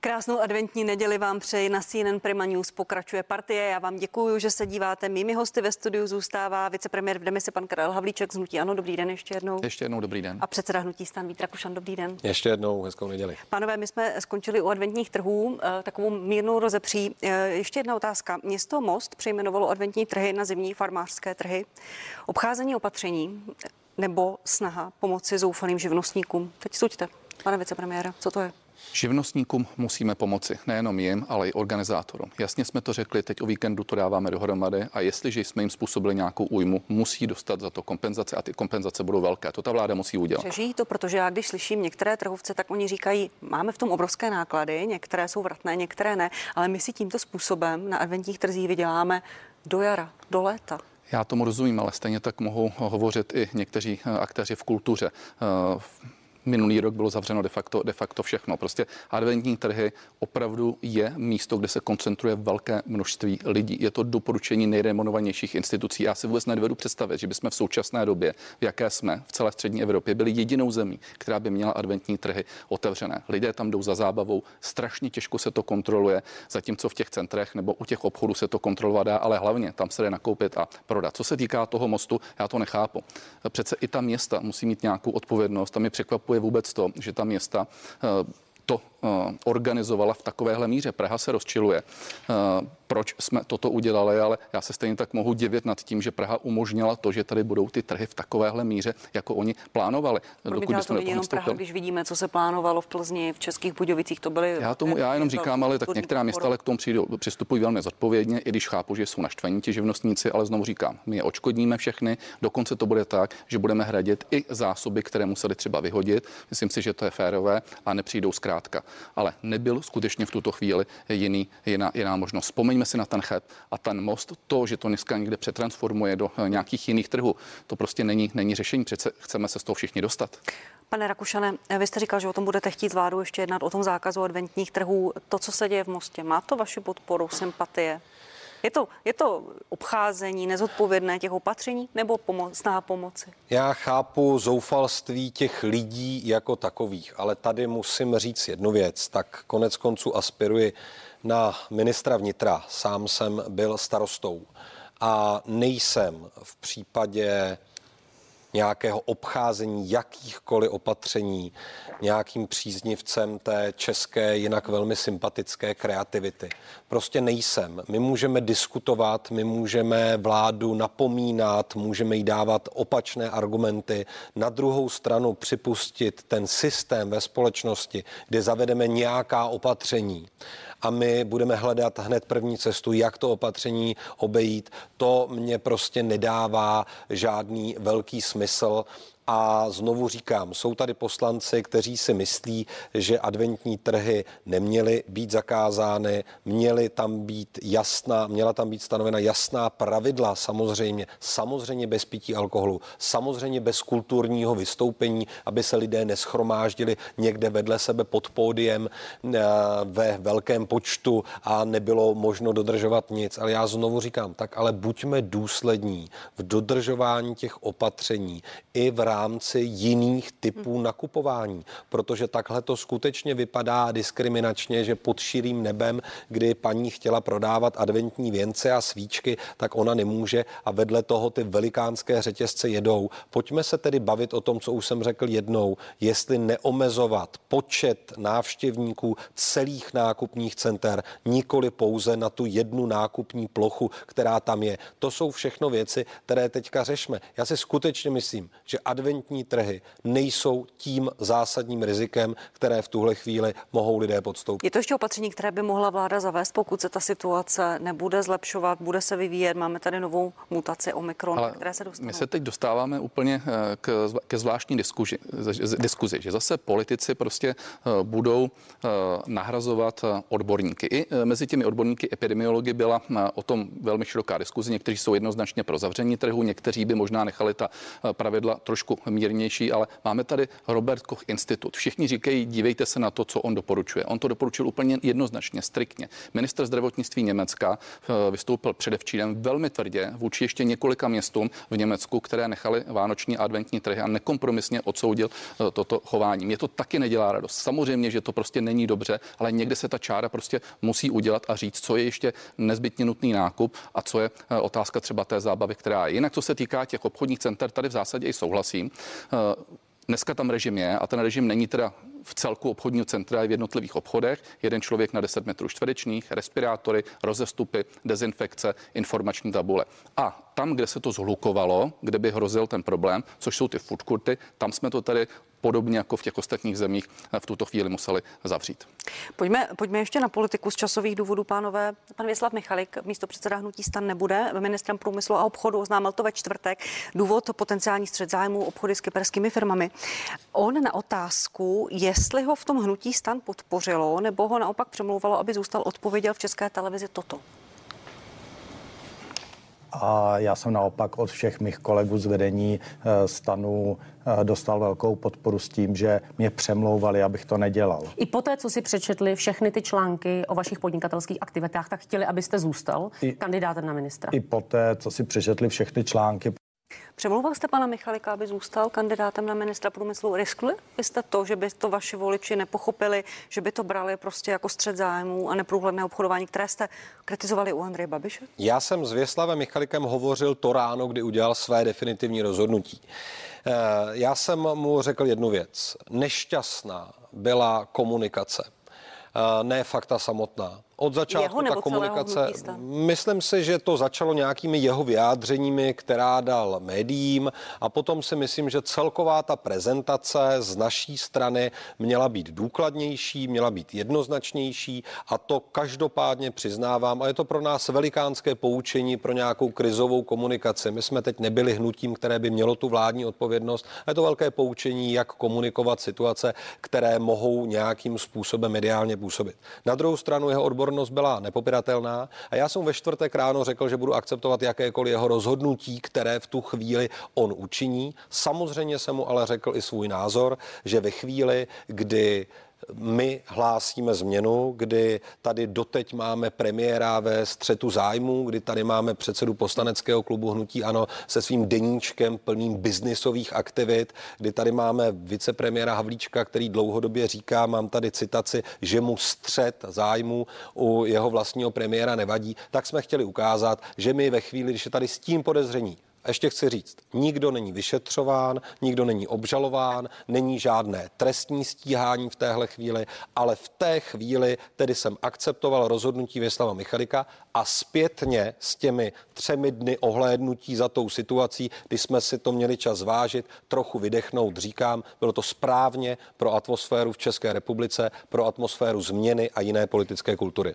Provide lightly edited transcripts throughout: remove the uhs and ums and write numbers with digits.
Krásnou adventní neděli vám přeji. Na CNN Prima News pokračuje partie. Já vám děkuji, že se díváte. Mými hosty ve studiu zůstává vicepremiér v demisi pan Karel Havlíček z hnutí ANO. Dobrý den ještě jednou. Ještě jednou dobrý den. A předseda hnutí STAN Vít Rakušan, dobrý den. Ještě jednou hezkou neděli. Pánové, my jsme skončili u adventních trhů, takovou mírnou rozepří. Ještě jedna otázka. Město Most přejmenovalo adventní trhy na zimní farmářské trhy. Obcházení opatření nebo snaha pomoci zoufalým živnostníkům? Teď suďte, pane vicepremiére, co to je? Živnostníkům musíme pomoci, nejenom jim, ale i organizátorům. Jasně jsme to řekli, teď o víkendu to dáváme dohromady a jestliže jsme jim způsobili nějakou újmu, musí dostat za to kompenzace a ty kompenzace budou velké. To ta vláda musí udělat. Řeší to, protože já když slyším některé trhovce, tak oni říkají, máme v tom obrovské náklady, některé jsou vratné, některé ne, ale my si tímto způsobem na adventních trzích vyděláme do jara, do léta. Já tomu rozumím, ale stejně tak mohou hovořit i někteří aktéři v kultuře. Minulý rok bylo zavřeno de facto všechno. Prostě adventní trhy opravdu je místo, kde se koncentruje velké množství lidí. Je to doporučení nejrenomovanějších institucí. Já si vůbec nedovedu představit, že bychom v současné době, v jaké jsme v celé střední Evropě, byli jedinou zemí, která by měla adventní trhy otevřené. Lidé tam jdou za zábavou, strašně těžko se to kontroluje, zatímco v těch centrech nebo u těch obchodů se to kontrolovat dá, ale hlavně tam se jde nakoupit a prodat. Co se týká toho Mostu, já to nechápu. Přece i ta města musí mít nějakou odpovědnost. Tam je překvapuje vůbec to, že ta města to organizovala v takovéhle míře. Praha se rozčiluje. Proč jsme toto udělali, ale já se stejně tak mohu divit nad tím, že Praha umožnila to, že tady budou ty trhy v takovéhle míře, jako oni plánovali. Dokud jsme jenom Praha, když vidíme, co se plánovalo v Plzni, v Českých Budějovicích, to byly... Já jenom říkám, ale tak některá města ale k tomu přistupují velmi zodpovědně, i když chápu, že jsou naštvaní ti živnostníci, ale znovu říkám, my je odškodníme všechny, dokonce to bude tak, že budeme hradit i zásoby, které museli třeba vyhodit. Myslím si, že to je férové a nepřijdou zkrátka. Ale nebyl skutečně v tuto chvíli jiná možnost. Vzpomeňme si na ten Cheb a ten Most, to, že to dneska někde přetransformuje do nějakých jiných trhů, to prostě není řešení, přece chceme se z toho všichni dostat. Pane Rakušane, vy jste říkal, že o tom budete chtít s vládou ještě jednat, o tom zákazu adventních trhů. To, co se děje v Mostě, má to vaši podporu, sympatie? Je to obcházení nezodpovědné těch opatření nebo snaha pomoci? Já chápu zoufalství těch lidí jako takových, ale tady musím říct jednu věc. Tak konec konců aspiruji na ministra vnitra. Sám jsem byl starostou a nejsem v případě nějakého obcházení jakýchkoliv opatření nějakým příznivcem té české, jinak velmi sympatické kreativity. Prostě nejsem. My můžeme diskutovat, my můžeme vládu napomínat, můžeme jí dávat opačné argumenty. Na druhou stranu připustit ten systém ve společnosti, kde zavedeme nějaká opatření a my budeme hledat hned první cestu, jak to opatření obejít, to mě prostě nedává žádný velký smysl. A znovu říkám, jsou tady poslanci, kteří si myslí, že adventní trhy neměly být zakázány, měla tam být stanovena jasná pravidla, samozřejmě bez pití alkoholu, samozřejmě bez kulturního vystoupení, aby se lidé neschromáždili někde vedle sebe pod pódiem ve velkém počtu a nebylo možno dodržovat nic. Ale já znovu říkám, tak ale buďme důslední v dodržování těch opatření i v rámci jiných typů nakupování, protože takhle to skutečně vypadá diskriminačně, že pod širým nebem, kdy paní chtěla prodávat adventní věnce a svíčky, tak ona nemůže a vedle toho ty velikánské řetězce jedou. Pojďme se tedy bavit o tom, co už jsem řekl jednou, jestli neomezovat počet návštěvníků celých nákupních center, nikoli pouze na tu jednu nákupní plochu, která tam je. To jsou všechno věci, které teďka řešme. Já si skutečně myslím, že adventní trhy nejsou tím zásadním rizikem, které v tuhle chvíli mohou lidé podstoupit. Je to ještě opatření, které by mohla vláda zavést, pokud se ta situace nebude zlepšovat, bude se vyvíjet. Máme tady novou mutaci Omikron, které se dostanou. My se teď dostáváme úplně ke zvláštní diskuzi, že zase politici prostě budou nahrazovat odborníky. I mezi těmi odborníky epidemiology byla o tom velmi široká diskuze. Někteří jsou jednoznačně pro zavření trhu, někteří by možná nechali ta pravidla trošku trošku mírnější, ale máme tady Robert Koch Institut. Všichni říkají, dívejte se na to, co on doporučuje. On to doporučil úplně jednoznačně, striktně. Ministr zdravotnictví Německa vystoupil předevčírem velmi tvrdě vůči ještě několika městům v Německu, které nechali vánoční a adventní trhy, a nekompromisně odsoudil toto chování. Mě to taky nedělá radost. Samozřejmě, že to prostě není dobře, ale někde se ta čára prostě musí udělat a říct, co je ještě nezbytně nutný nákup a co je otázka třeba té zábavy, která je. Jinak, co se týká těch obchodních center, tady v zásadě i souhlasím. Dneska tam režim je a ten režim není teda v celku obchodního centra, je v jednotlivých obchodech. Jeden člověk na 10 metrů čtverečních, respirátory, rozestupy, dezinfekce, informační tabule. A tam, kde se to zhlukovalo, kde by hrozil ten problém, což jsou ty food courty, tam jsme to tady podobně jako v těch ostatních zemích v tuto chvíli museli zavřít. Pojďme ještě na politiku z časových důvodů, pánové. Pan Věslav Michalik, místopředseda hnutí STAN, nebude ministrem průmyslu a obchodu, oznámil to ve čtvrtek. Důvod: potenciální střet zájmů, obchody s kyperskými firmami. On na otázku, jestli ho v tom hnutí STAN podpořilo, nebo ho naopak přemlouvalo, aby zůstal, odpověděl v České televizi toto. A já jsem naopak od všech mých kolegů z vedení STANu dostal velkou podporu s tím, že mě přemlouvali, abych to nedělal. I poté, co si přečetli všechny ty články o vašich podnikatelských aktivitách, tak chtěli, abyste zůstal kandidátem na ministra. I poté, co si přečetli všechny články. Přemlouval jste pana Michalika, aby zůstal kandidátem na ministra průmyslu? Riskli byste to, že by to vaši voliči nepochopili, že by to brali prostě jako střet zájmů a neprůhledné obchodování, které jste kritizovali u Andreje Babiše? Já jsem s Věslavem Michalikem hovořil to ráno, kdy udělal své definitivní rozhodnutí. Já jsem mu řekl jednu věc. Nešťastná byla komunikace, ne fakta samotná. Od začátku ta komunikace, myslím si, že to začalo nějakými jeho vyjádřeními, která dal médiím, a potom si myslím, že celková ta prezentace z naší strany měla být důkladnější, měla být jednoznačnější, a to každopádně přiznávám, a je to pro nás velikánské poučení pro nějakou krizovou komunikaci. My jsme teď nebyli hnutím, které by mělo tu vládní odpovědnost, a je to velké poučení, jak komunikovat situace, které mohou nějakým způsobem mediálně působit. Na druhou stranu jeho odbor byla nepopiratelná a já jsem ve čtvrtek ráno řekl, že budu akceptovat jakékoliv jeho rozhodnutí, které v tu chvíli on učiní. Samozřejmě jsem mu ale řekl i svůj názor, že ve chvíli, kdy my hlásíme změnu, kdy tady doteď máme premiéra ve střetu zájmů, kdy tady máme předsedu poslaneckého klubu hnutí ANO se svým deníčkem plným biznisových aktivit, kdy tady máme vicepremiéra Havlíčka, který dlouhodobě říká, mám tady citaci, že mu střet zájmů u jeho vlastního premiéra nevadí, tak jsme chtěli ukázat, že my ve chvíli, když je tady s tím podezření, a ještě chci říct, nikdo není vyšetřován, nikdo není obžalován, není žádné trestní stíhání v téhle chvíli, ale v té chvíli tedy jsem akceptoval rozhodnutí Věslava Michalika a zpětně s těmi 3 dny ohlédnutí za tou situací, kdy jsme si to měli čas vážit, trochu vydechnout, říkám, bylo to správně pro atmosféru v České republice, pro atmosféru změny a jiné politické kultury.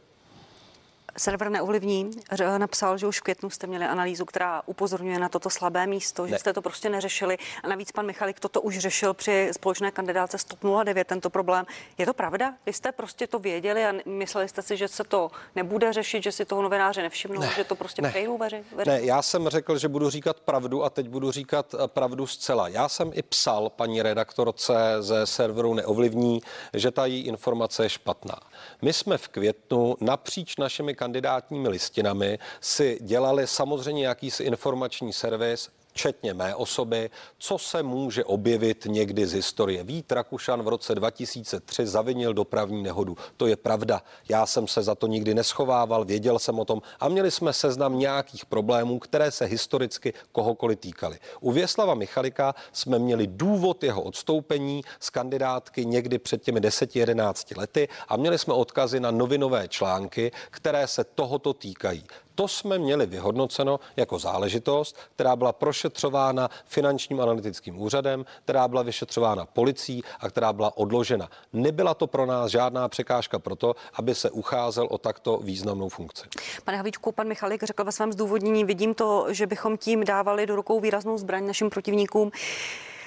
Server Neovlivní napsal, že už v květnu jste měli analýzu, která upozorňuje na toto slabé místo, že jste to prostě neřešili. A navíc pan Michalik toto už řešil při společné kandidáce TOP 09, tento problém. Je to pravda? Vy jste prostě to věděli a mysleli jste si, že se to nebude řešit, že si toho novináři nevšimnou, že to prostě přejdou veřejnost? Ne, já jsem řekl, že budu říkat pravdu, a teď budu říkat pravdu zcela. Já jsem i psal paní redaktorce ze serveru Neovlivní, že ta její informace je špatná. My jsme v květnu napříč našimi kandidátními listinami si dělali samozřejmě jakýsi informační servis, včetně mé osoby, co se může objevit někdy z historie. Vít Rakušan v roce 2003 zavinil dopravní nehodu. To je pravda. Já jsem se za to nikdy neschovával, věděl jsem o tom a měli jsme seznam nějakých problémů, které se historicky kohokoliv týkaly. U Věslava Michalika jsme měli důvod jeho odstoupení z kandidátky někdy před těmi 10-11 lety a měli jsme odkazy na novinové články, které se tohoto týkají. To jsme měli vyhodnoceno jako záležitost, která byla prošetřována finančním analytickým úřadem, která byla vyšetřována policií a která byla odložena. Nebyla to pro nás žádná překážka pro to, aby se ucházel o takto významnou funkci. Pane Havlíčku, pan Michalik řekl ve svém zdůvodnění, vidím to, že bychom tím dávali do rukou výraznou zbraň našim protivníkům.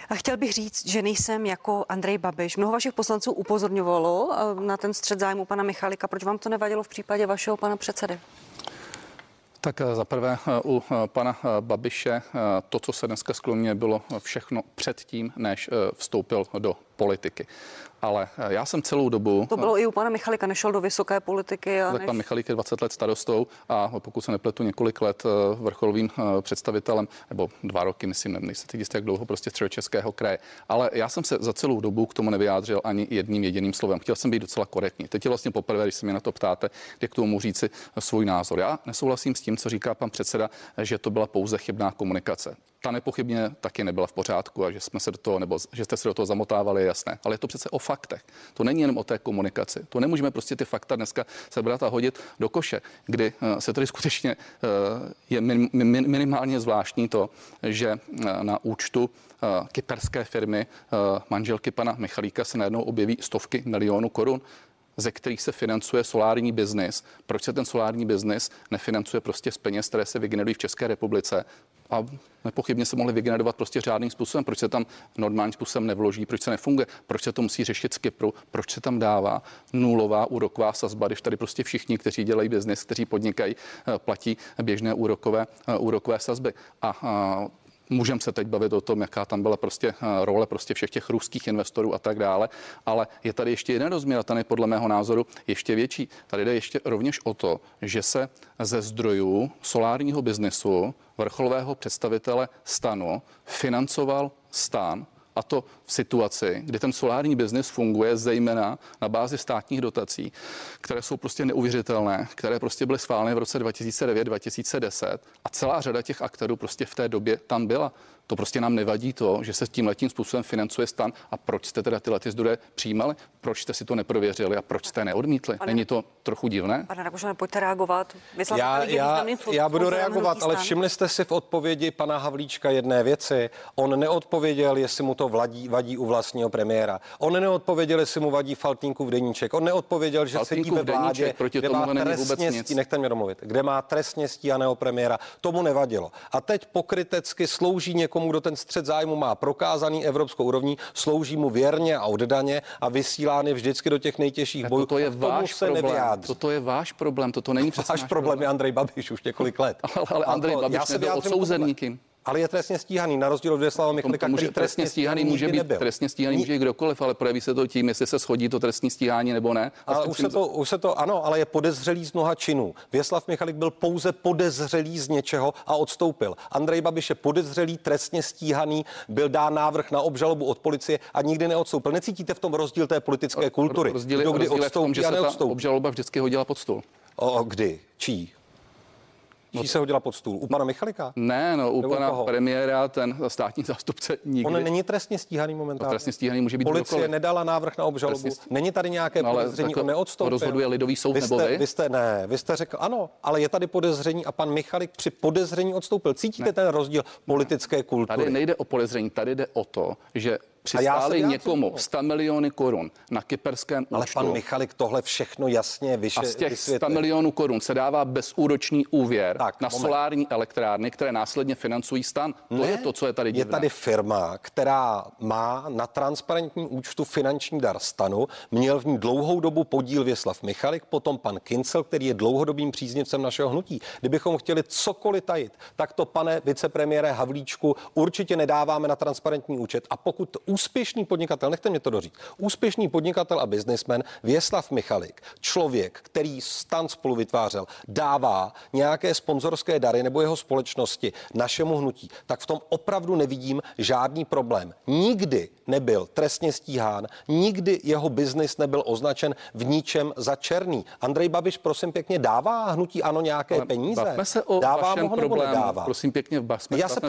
A chtěl bych říct, že nejsem jako Andrej Babiš. Mnoho vašich poslanců upozorňovalo na ten střet zájmu pana Michalika. Proč vám to nevadilo v případě vašeho pana předsedy? Tak zaprvé u pana Babiše to, co se dneska sklonilo, bylo všechno předtím, než vstoupil do politiky. Ale já jsem celou dobu... To bylo i u pana Michalika, nešel do vysoké politiky. A tak než... Pan Michalik je 20 let starostou a pokud se nepletu několik let vrcholovým představitelem, nebo 2 roky, myslím, nejsem teď jistý, jak dlouho, prostě Středočeského kraje. Ale já jsem se za celou dobu k tomu nevyjádřil ani jedním jediným slovem. Chtěl jsem být docela korektní. Teď je vlastně poprvé, když se mě na to ptáte, kde k tomu můžu říci svůj názor. Já nesouhlasím s tím, co říká pan předseda, že to byla pouze chybná komunikace. Ta nepochybně taky nebyla v pořádku a že jsme se do toho, nebo že jste se do toho zamotávali, je jasné. Ale je to přece o faktech. To není jenom o té komunikaci. To nemůžeme prostě ty fakta dneska sebrat a hodit do koše, kdy se tady skutečně je minimálně zvláštní to, že na účtu kyperské firmy manželky pana Michalíka se najednou objeví stovky milionů korun, ze kterých se financuje solární biznis. Proč se ten solární biznis nefinancuje prostě z peněz, které se vygenerují v České republice? A nepochybně se mohli vygenerovat prostě řádným způsobem, proč se tam normálním způsobem nevloží, proč se nefunguje, proč se to musí řešit z Kypru, proč se tam dává nulová úroková sazba, když tady prostě všichni, kteří dělají biznis, kteří podnikají, platí běžné úrokové sazby. A můžeme se teď bavit o tom, jaká tam byla prostě role prostě všech těch ruských investorů a tak dále, ale je tady ještě jeden rozměr a ten je podle mého názoru ještě větší. Tady jde ještě rovněž o to, že se ze zdrojů solárního biznesu vrcholového představitele STANu financoval STAN, a to v situaci, kdy ten solární biznis funguje zejména na bázi státních dotací, které jsou prostě neuvěřitelné, které prostě byly schváleny v roce 2009, 2010 a celá řada těch aktérů prostě v té době tam byla. To prostě nám nevadí to, že se tímhletím způsobem financuje STAN a proč jste teda tyhle zdroje přijímali, proč jste si to neprověřili a proč jste neodmítli. Není to trochu divné? Pane Rakušane, pojďte reagovat. Já budu reagovat, ale všimli jste si v odpovědi pana Havlíčka jedné věci. On neodpověděl, jestli mu to vadí u vlastního premiéra. On neodpověděl, jestli mu vadí Faltýnkův deníček. On neodpověděl, že sedí ve vládě, kde má trestně stíhaného, nechte mě domluvit, kde má trestně stíhaného premiéra. Tomu nevadilo. A teď pokrytecky slouží komu, kdo ten střet zájmu má prokázaný evropskou úrovní, slouží mu věrně a oddaně a vysílány vždycky do těch nejtěžších bojů. To je váš problém. Toto je váš problém. Toto není přesně váš problém. Je Andrej Babiš už několik let. Ale Andrej Babiš nebyl odsouzen nikým. Ale je trestně stíhaný, na rozdíl od Věslava Michalika, který trestně stíhaný může být nebyl. Trestně stíhaný může kdokoliv, ale projeví se to tím, jestli se shodí to trestní stíhání nebo ne. Ale už se to, ano, ale je podezřelý z mnoha činů. Věslav Michalik byl pouze podezřelý z něčeho a odstoupil. Andrej Babiš je podezřelý, trestně stíhaný, byl dán návrh na obžalobu od policie a nikdy neodstoupil. Necítíte v tom rozdíl té politické kultury? Rozdíl je v tom, že se ta obžaloba vždycky hodila pod stůl. Kdy? Čí? Čí se hodila pod stůl? U pana Michalika? Ne, no, u pana premiéra, ten státní zástupce nikdy. On není trestně stíhaný momentálně. No, trestně stíhaný může být policie kdokoliv. Nedala návrh na obžalobu. Není tady nějaké podezření, on neodstoupil. Rozhoduje lidový soud nebo vy? Vy jste řekl ano, ale je tady podezření a pan Michalik při podezření odstoupil. Cítíte ten rozdíl politické kultury? Tady nejde o podezření, tady jde o to, že přistáli někomu 100 miliony korun na kyperském účtu. Ale pan Michalik tohle všechno jasně vysvětlil. A z těch 100 milionů korun se dává bezúročný úvěr na solární elektrárny, které následně financují STAN. To je to, co je tady divné. Je tady firma, která má na transparentním účtu finanční dar STANu. Měl v ní dlouhou dobu podíl Věslav Michalik, potom pan Kincel, který je dlouhodobým příznivcem našeho hnutí. Kdybychom chtěli cokoliv tajit, tak to, pane vicepremiére Havlíčku, určitě nedáváme na transparentní účet. A pokud úspěšný podnikatel, nechte mě to doříct, úspěšný podnikatel a biznismen Věslav Michalik, člověk, který STAN spolu vytvářel, dává nějaké sponzorské dary nebo jeho společnosti našemu hnutí, tak v tom opravdu nevidím žádný problém. Nikdy nebyl trestně stíhán, nikdy jeho biznis nebyl označen v ničem za černý. Andrej Babiš, prosím pěkně, dává hnutí ANO nějaké peníze? Bavme se o vašem problému. Prosím pěkně, já se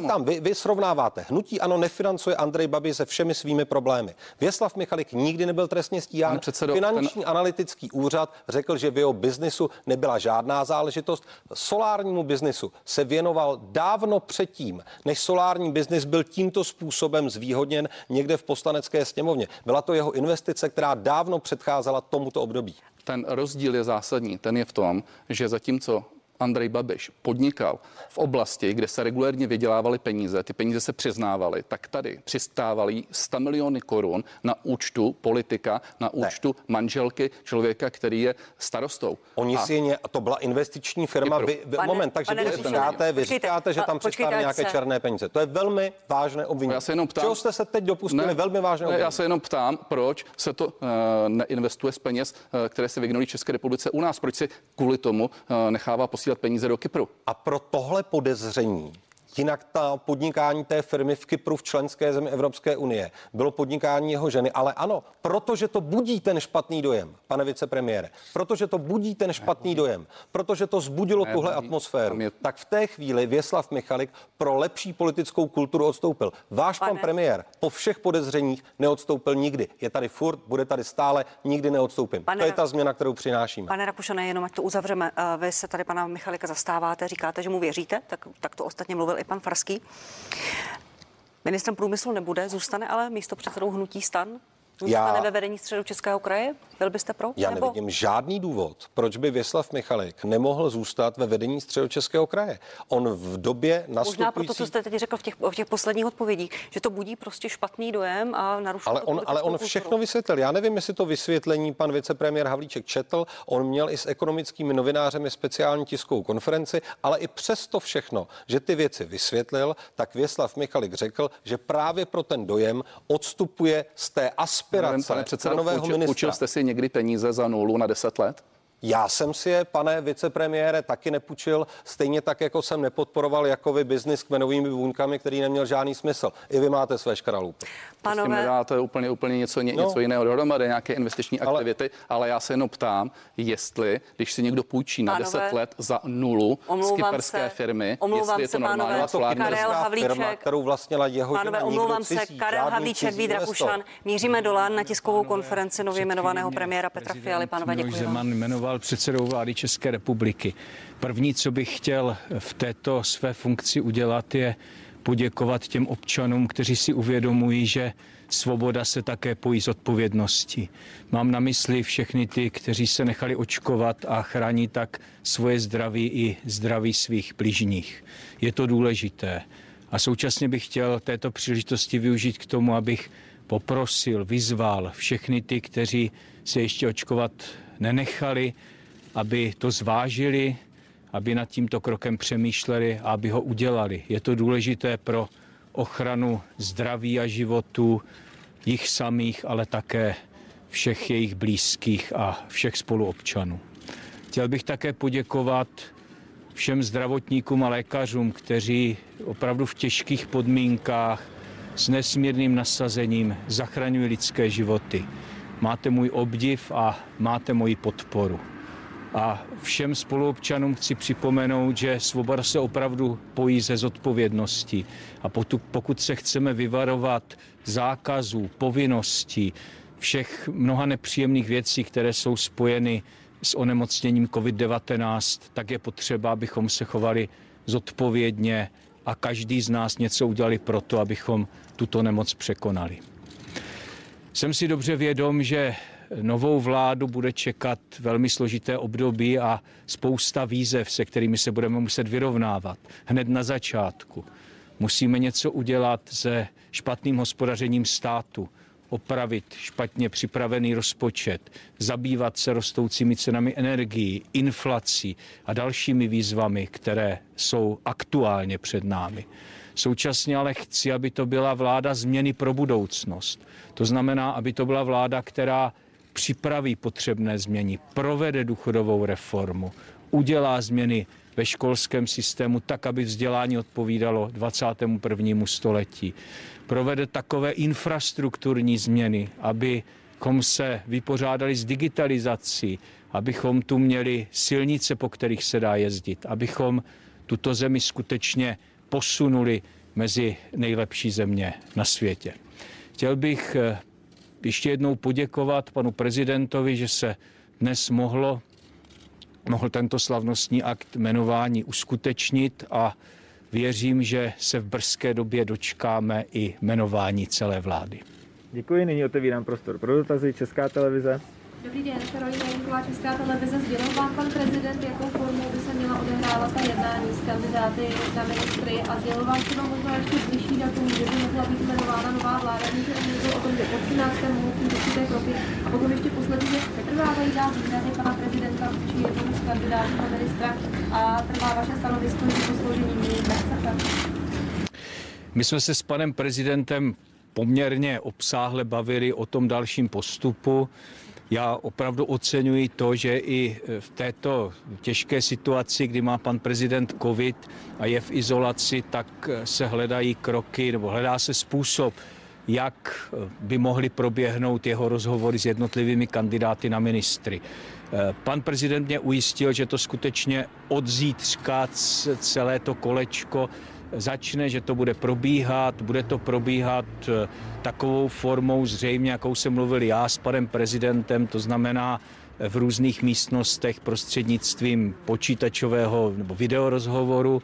ptám, vy srovnáváte. Hnutí ANO nefinancuje Andrej Babiš se všemi svými problémy. Věslav Michalik nikdy nebyl trestně stíhán. Předsedo, Finanční analytický úřad řekl, že v jeho biznisu nebyla žádná záležitost. Solárnímu biznisu se věnoval dávno předtím, než solární biznis byl tímto způsobem zvýhodněn někde v Poslanecké sněmovně. Byla to jeho investice, která dávno předcházela tomuto období. Ten rozdíl je zásadní. Ten je v tom, že zatímco Andrej Babiš podnikal v oblasti, kde se regulérně vydělávaly peníze, ty peníze se přiznávaly, tak tady přistávaly 100 miliony korun na účtu politika, na účtu manželky člověka, který je starostou. Oni to byla investiční firma. Vy říkáte, že tam přistávaly nějaké černé peníze. To je velmi vážné obvinění. Já se jenom ptám, čeho jste se teď dopustili? Velmi vážné obvinění. Já se jenom ptám, proč se to neinvestuje z peněz, které se vyhnuly České republice u nás, proč si kvůli tomu nechává posílat peníze do Kypru. A pro tohle podezření, jinak ta podnikání té firmy v Kypru v členské zemi Evropské unie bylo podnikání jeho ženy, ale ano, protože to budí ten špatný dojem, pane vicepremiére, protože to budí ten špatný dojem, protože to zbudilo tuhle atmosféru, tak v té chvíli Věslav Michalik pro lepší politickou kulturu odstoupil. Váš pan premiér po všech podezřeních neodstoupil nikdy. Je tady furt, bude tady stále, nikdy neodstoupím. To je ta změna, kterou přinášíme. Pane Rakušane, jenom ať to uzavřeme. Vy se tady pana Michalika zastáváte, říkáte, že mu věříte, tak to ostatně mluvil i pan Farský. Ministrem průmyslu nebude, zůstane ale místopředsedou hnutí STAN. Zůstane ve vedení Středočeského kraje? Byl byste pro? Já nevidím žádný důvod, proč by Věslav Michalik nemohl zůstat ve vedení Středočeského kraje. On v době nastupující... Možná proto, co jste teď řekl v těch posledních odpovědích, že to budí prostě špatný dojem a narušuje... Ale on všechno vysvětlil. Já nevím, jestli to vysvětlení pan vicepremiér Havlíček četl. On měl i s ekonomickými novinářemi speciální tiskovou konferenci, ale i přesto všechno, že ty věci vysvětlil, tak Věslav Michalik řekl, že právě pro ten dojem odstupuje z té Pane předsedo, půjčil jste si někdy peníze za 0 na 10 let? Já jsem si je, pane vicepremiére, taky nepůjčil, stejně tak, jako jsem nepodporoval jako vy biznis s kmenovými buňkami, který neměl žádný smysl. I vy máte své škralupy. Panové... S tím nedáte úplně něco jiného dohromady, nějaké investiční aktivity, ale já se jenom ptám, jestli, když si někdo půjčí na 10 let za 0 z kyperské firmy, jestli je to normální firma, kterou vlastnila jeho žena. Panové, omlouvám se, Karel Havlíček, Vít Rakušan, míříme do Lán na tiskovou konferenci nově jmenovaného premiéra Petra Fialy. Panové, děkuji vám. Předsedou vlády České republiky. První, co bych chtěl v této své funkci udělat, je poděkovat těm občanům, kteří si uvědomují, že svoboda se také pojí s odpovědností. Mám na mysli všechny ty, kteří se nechali očkovat a chrání tak svoje zdraví i zdraví svých bližních. Je to důležité. A současně bych chtěl této příležitosti využít k tomu, abych poprosil, vyzval všechny ty, kteří se ještě očkovat nenechali, aby to zvážili, aby nad tímto krokem přemýšleli a aby ho udělali. Je to důležité pro ochranu zdraví a životu jich samých, ale také všech jejich blízkých a všech spoluobčanů. Chtěl bych také poděkovat všem zdravotníkům a lékařům, kteří opravdu v těžkých podmínkách s nesmírným nasazením zachraňují lidské životy. Máte můj obdiv a máte moji podporu. A všem spoluobčanům chci připomenout, že svoboda se opravdu pojí se zodpovědností. A pokud se chceme vyvarovat zákazů, povinností, všech mnoha nepříjemných věcí, které jsou spojeny s onemocněním COVID-19, tak je potřeba, abychom se chovali zodpovědně a každý z nás něco udělali pro to, abychom tuto nemoc překonali. Jsem si dobře vědom, že novou vládu bude čekat velmi složité období a spousta výzev, se kterými se budeme muset vyrovnávat hned na začátku. Musíme něco udělat se špatným hospodařením státu, opravit špatně připravený rozpočet, zabývat se rostoucími cenami energií, inflací a dalšími výzvami, které jsou aktuálně před námi. Současně ale chci, aby to byla vláda změny pro budoucnost. To znamená, aby to byla vláda, která připraví potřebné změny, provede důchodovou reformu, udělá změny ve školském systému tak, aby vzdělání odpovídalo 21. století. Provede takové infrastrukturní změny, abychom se vypořádali s digitalizací, abychom tu měli silnice, po kterých se dá jezdit, abychom tuto zemi skutečně posunuli mezi nejlepší země na světě. Chtěl bych ještě jednou poděkovat panu prezidentovi, že se dnes mohl tento slavnostní akt jmenování uskutečnit a věřím, že se v brzké době dočkáme i jmenování celé vlády. Děkuji, nyní otevírám prostor pro dotazy. Česká televize. Dobrý den, Karolina Jinková, Česká televize. Sdělil vám pan prezident, jakou formou by se měla odehrávat ta jednání s kandidáty na ministry, a sdělil vám třeba možná ještě blížší datum, že by mohla být jmenována nová vláda, že mluvil o tom, že od 13. mluvím určité kroky, a potom ještě poslední věc, trvávají dál výhrady pana prezidenta či jednomu z kandidátů na ministra a trvá vaše stanovisko, že to složení mění tak? My jsme se s panem prezidentem poměrně obsáhle bavili o tom dalším postupu. Já opravdu oceňuji to, že i v této těžké situaci, kdy má pan prezident covid a je v izolaci, tak se hledají kroky, nebo hledá se způsob, jak by mohly proběhnout jeho rozhovory s jednotlivými kandidáty na ministry. Pan prezident mě ujistil, že to skutečně od zítřka celé to kolečko začne, že to bude probíhat, takovou formou zřejmě, jakou jsem mluvil já s panem prezidentem, to znamená v různých místnostech prostřednictvím počítačového nebo videorozhovoru.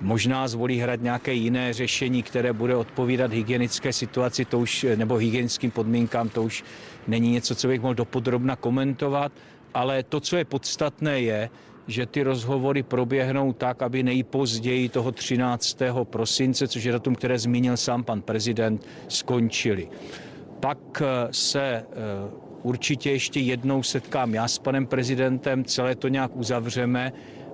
Možná zvolí hrad nějaké jiné řešení, které bude odpovídat hygienické situaci, to už, nebo hygienickým podmínkám, to už není něco, co bych mohl dopodrobna komentovat, ale to, co je podstatné, je, že ty rozhovory proběhnou tak, aby nejpozději toho 13. prosince, což je datum, které zmínil sám pan prezident, skončili. Pak se určitě ještě jednou setkám já s panem prezidentem, celé to nějak uzavřeme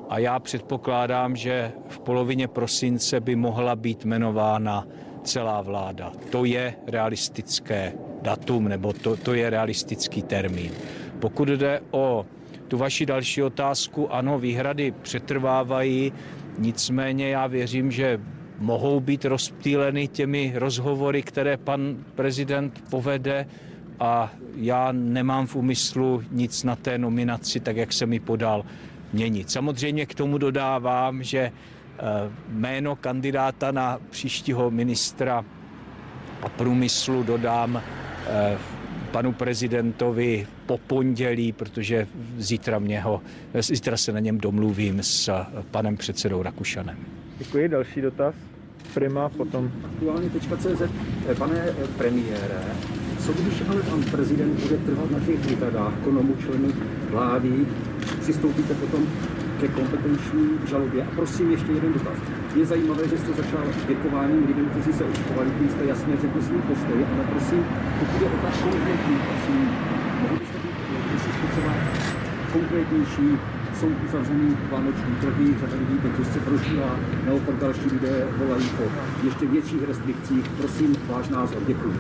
a já předpokládám, že v polovině prosince by mohla být jmenována celá vláda. To je realistické datum, nebo to je realistický termín. Pokud jde o tu vaši další otázku, ano, výhrady přetrvávají, nicméně já věřím, že mohou být rozptýleny těmi rozhovory, které pan prezident povede, a já nemám v úmyslu nic na té nominaci, tak jak se mi podal, měnit. Samozřejmě k tomu dodávám, že jméno kandidáta na příštího ministra a průmyslu dodám panu prezidentovi po pondělí, protože zítra se na něm domluvím s panem předsedou Rakušanem. Děkuji. Další dotaz. Prima, potom. Aktuálně.cz. Pane premiére, co když ale pan prezident bude trvat na těch výtadách konomu členů vlády? Přistoupíte potom ke kompetenční žalobě? A prosím, ještě jeden dotaz. Je zajímavé, že jste začal děkováním lidem, kteří se očkovali, když jste jasně řekl svůj postoj, ale prosím, pokud je otázka konkrétní, mohli byste být způsobem konkrétnější, jsou uzavřený vánoční trhy, řada lidí teď už se prožívá, naopak další lidé volají po ještě větších restrikcích. Prosím, váš názor. Děkuji.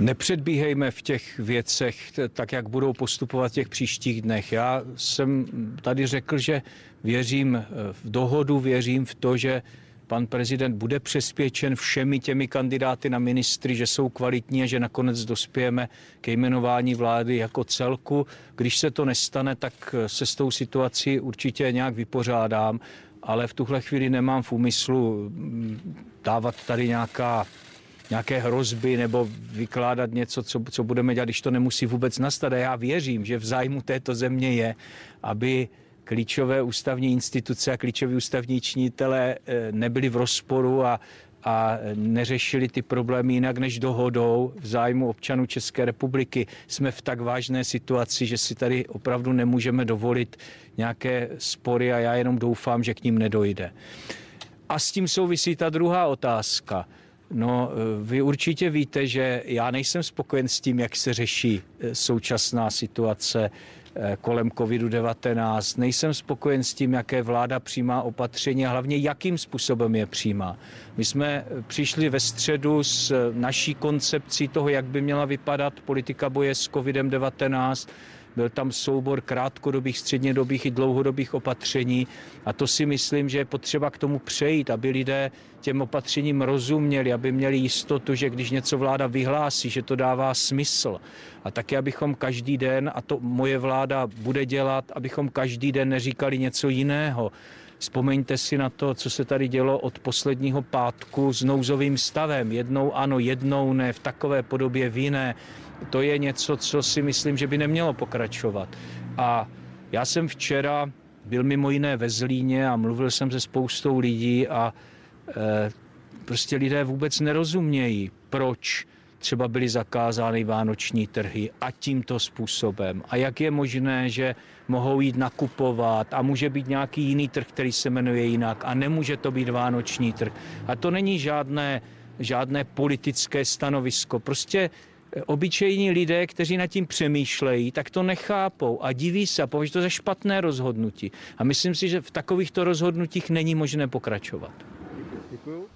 Nepředbíhejme v těch věcech, tak jak budou postupovat v těch příštích dnech. Já jsem tady řekl, že věřím v dohodu, věřím v to, že pan prezident bude přesvědčen všemi těmi kandidáty na ministry, že jsou kvalitní a že nakonec dospějeme ke jmenování vlády jako celku. Když se to nestane, tak se s tou situací určitě nějak vypořádám, ale v tuhle chvíli nemám v úmyslu dávat tady nějaké hrozby nebo vykládat něco, co budeme dělat, když to nemusí vůbec nastat. A já věřím, že v zájmu této země je, aby klíčové ústavní instituce a klíčoví ústavní činitelé nebyli v rozporu a neřešili ty problémy jinak než dohodou v zájmu občanů České republiky. Jsme v tak vážné situaci, že si tady opravdu nemůžeme dovolit nějaké spory a já jenom doufám, že k ním nedojde. A s tím souvisí ta druhá otázka. No, vy určitě víte, že já nejsem spokojen s tím, jak se řeší současná situace kolem covidu-19. Nejsem spokojen s tím, jaké vláda přijímá opatření a hlavně jakým způsobem je přijímá. My jsme přišli ve středu s naší koncepcí toho, jak by měla vypadat politika boje s covidem-19. Byl tam soubor krátkodobých, střednědobých i dlouhodobých opatření a to si myslím, že je potřeba k tomu přejít, aby lidé těm opatřením rozuměli, aby měli jistotu, že když něco vláda vyhlásí, že to dává smysl. A taky, abychom každý den, a to moje vláda bude dělat, abychom každý den neříkali něco jiného. Vzpomeňte si na to, co se tady dělo od posledního pátku s nouzovým stavem. Jednou ano, jednou ne, v takové podobě, v jiné. To je něco, co si myslím, že by nemělo pokračovat. A já jsem včera byl mimo jiné ve Zlíně a mluvil jsem se spoustou lidí a prostě lidé vůbec nerozumějí, proč třeba byly zakázány vánoční trhy a tímto způsobem. A jak je možné, že mohou jít nakupovat a může být nějaký jiný trh, který se jmenuje jinak a nemůže to být vánoční trh. A to není žádné politické stanovisko. Prostě obyčejní lidé, kteří nad tím přemýšlejí, tak to nechápou a diví se a považují to za špatné rozhodnutí. A myslím si, že v takovýchto rozhodnutích není možné pokračovat. Děkuju.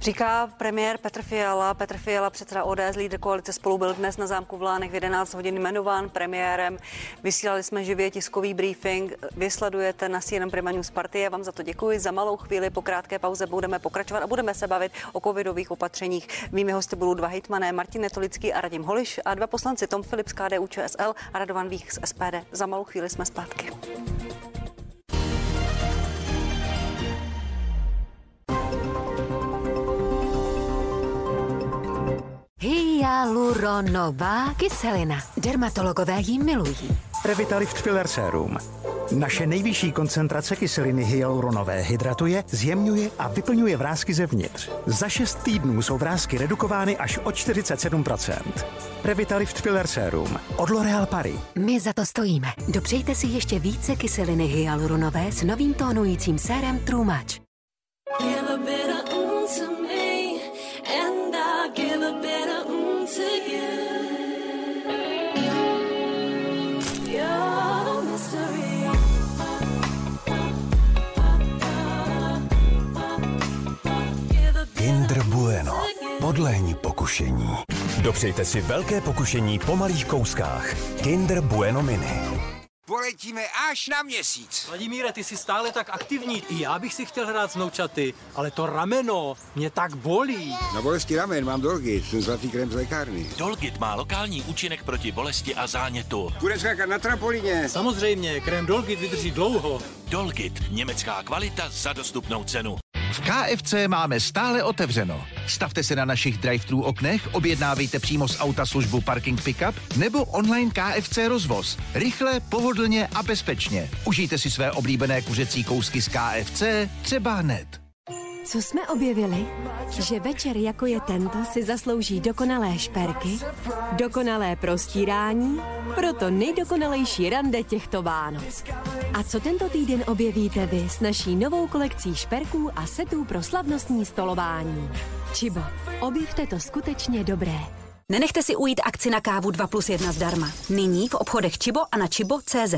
Říká premiér Petr Fiala. Petr Fiala, předseda ODS, lídr koalice Spolu, byl dnes na zámku v Lánech v 11 hodin jmenován premiérem. Vysílali jsme živě tiskový briefing. Vysledujete na CNN Prima News Party. Já vám za to děkuji. Za malou chvíli po krátké pauze budeme pokračovat a budeme se bavit o covidových opatřeních. Mými hosty budou dva hejtmané, Martin Netolický a Radim Holiš, a dva poslanci, Tom Philipp z KDU-ČSL a Radovan Vích z SPD. Za malou chvíli jsme zpátky. Hyaluronová kyselina. Dermatologové ji milují. Revitalift Filler Serum. Naše nejvyšší koncentrace kyseliny hyaluronové hydratuje, zjemňuje a vyplňuje vrásky zevnitř. Za 6 týdnů jsou vrásky redukovány až o 47%. Revitalift Filler Serum od L'Oréal Paris. My za to stojíme. Dopřejte si ještě více kyseliny hyaluronové s novým tónujícím sérem True Match. Podléhni pokušení. Dopřejte si velké pokušení po malých kouskách. Kinder Bueno Mini. Poletíme až na měsíc. Vladimíre, ty jsi stále tak aktivní. I já bych si chtěl hrát s vnoučaty, ale to rameno mě tak bolí. Na bolesti ramen mám Dolgit, ten zlatý krém z lékárny. Dolgit má lokální účinek proti bolesti a zánětu. Bude skákat na trampolíně. Samozřejmě, krém Dolgit vydrží dlouho. Dolgit, německá kvalita za dostupnou cenu. V KFC máme stále otevřeno. Stavte se na našich drive-thru oknech, objednávejte přímo z auta službu Parking Pickup nebo online KFC rozvoz. Rychle, pohodlně a bezpečně. Užijte si své oblíbené kuřecí kousky z KFC, třeba hned. Co jsme objevili? Že večer jako je tento si zaslouží dokonalé šperky, dokonalé prostírání, proto nejdokonalejší rande těchto Vánoc. A co tento týden objevíte vy s naší novou kolekcí šperků a setů pro slavnostní stolování? Čibo, objevte to skutečně dobré. Nenechte si ujít akci na kávu 2+1 zdarma. Nyní v obchodech Čibo a na Čibo.cz.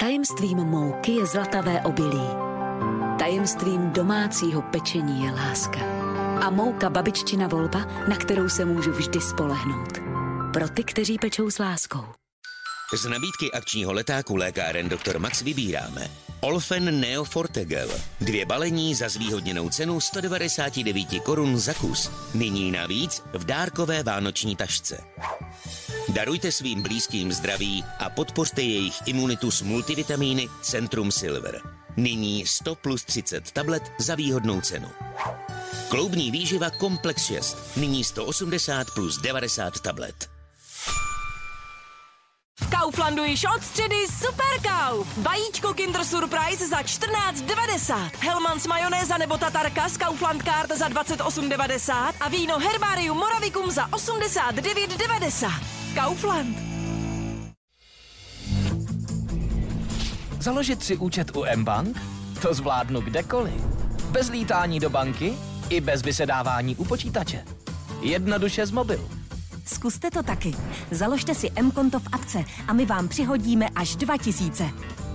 Tajemstvím mouky je zlatavé obilí. Tajemstvím domácího pečení je láska. A mouka babiččina volba, na kterou se můžu vždy spolehnout. Pro ty, kteří pečou s láskou. Z nabídky akčního letáku lékáren Dr. Max vybíráme Olfen Neo Fortegel. 2 balení za zvýhodněnou cenu 199 korun za kus. Nyní navíc v dárkové vánoční tašce. Darujte svým blízkým zdraví a podpořte jejich imunitu s multivitamíny Centrum Silver. Nyní 100+30 tablet za výhodnou cenu. Kloubní výživa Komplex 6. Nyní 180+90 tablet. V Kauflandu již od středy Superkauf. Vajíčko Kinder Surprise za 14,90. Hellmann's majonéza nebo tatarka z Kaufland Card za 28,90. A víno Herbarium Moravicum za 89,90. Kaufland. Založit si účet u mBank? To zvládnu kdekoliv. Bez lítání do banky i bez vysedávání u počítače. Jednoduše z mobilu. Zkuste to taky. Založte si mkonto v apce a my vám přihodíme až 2000.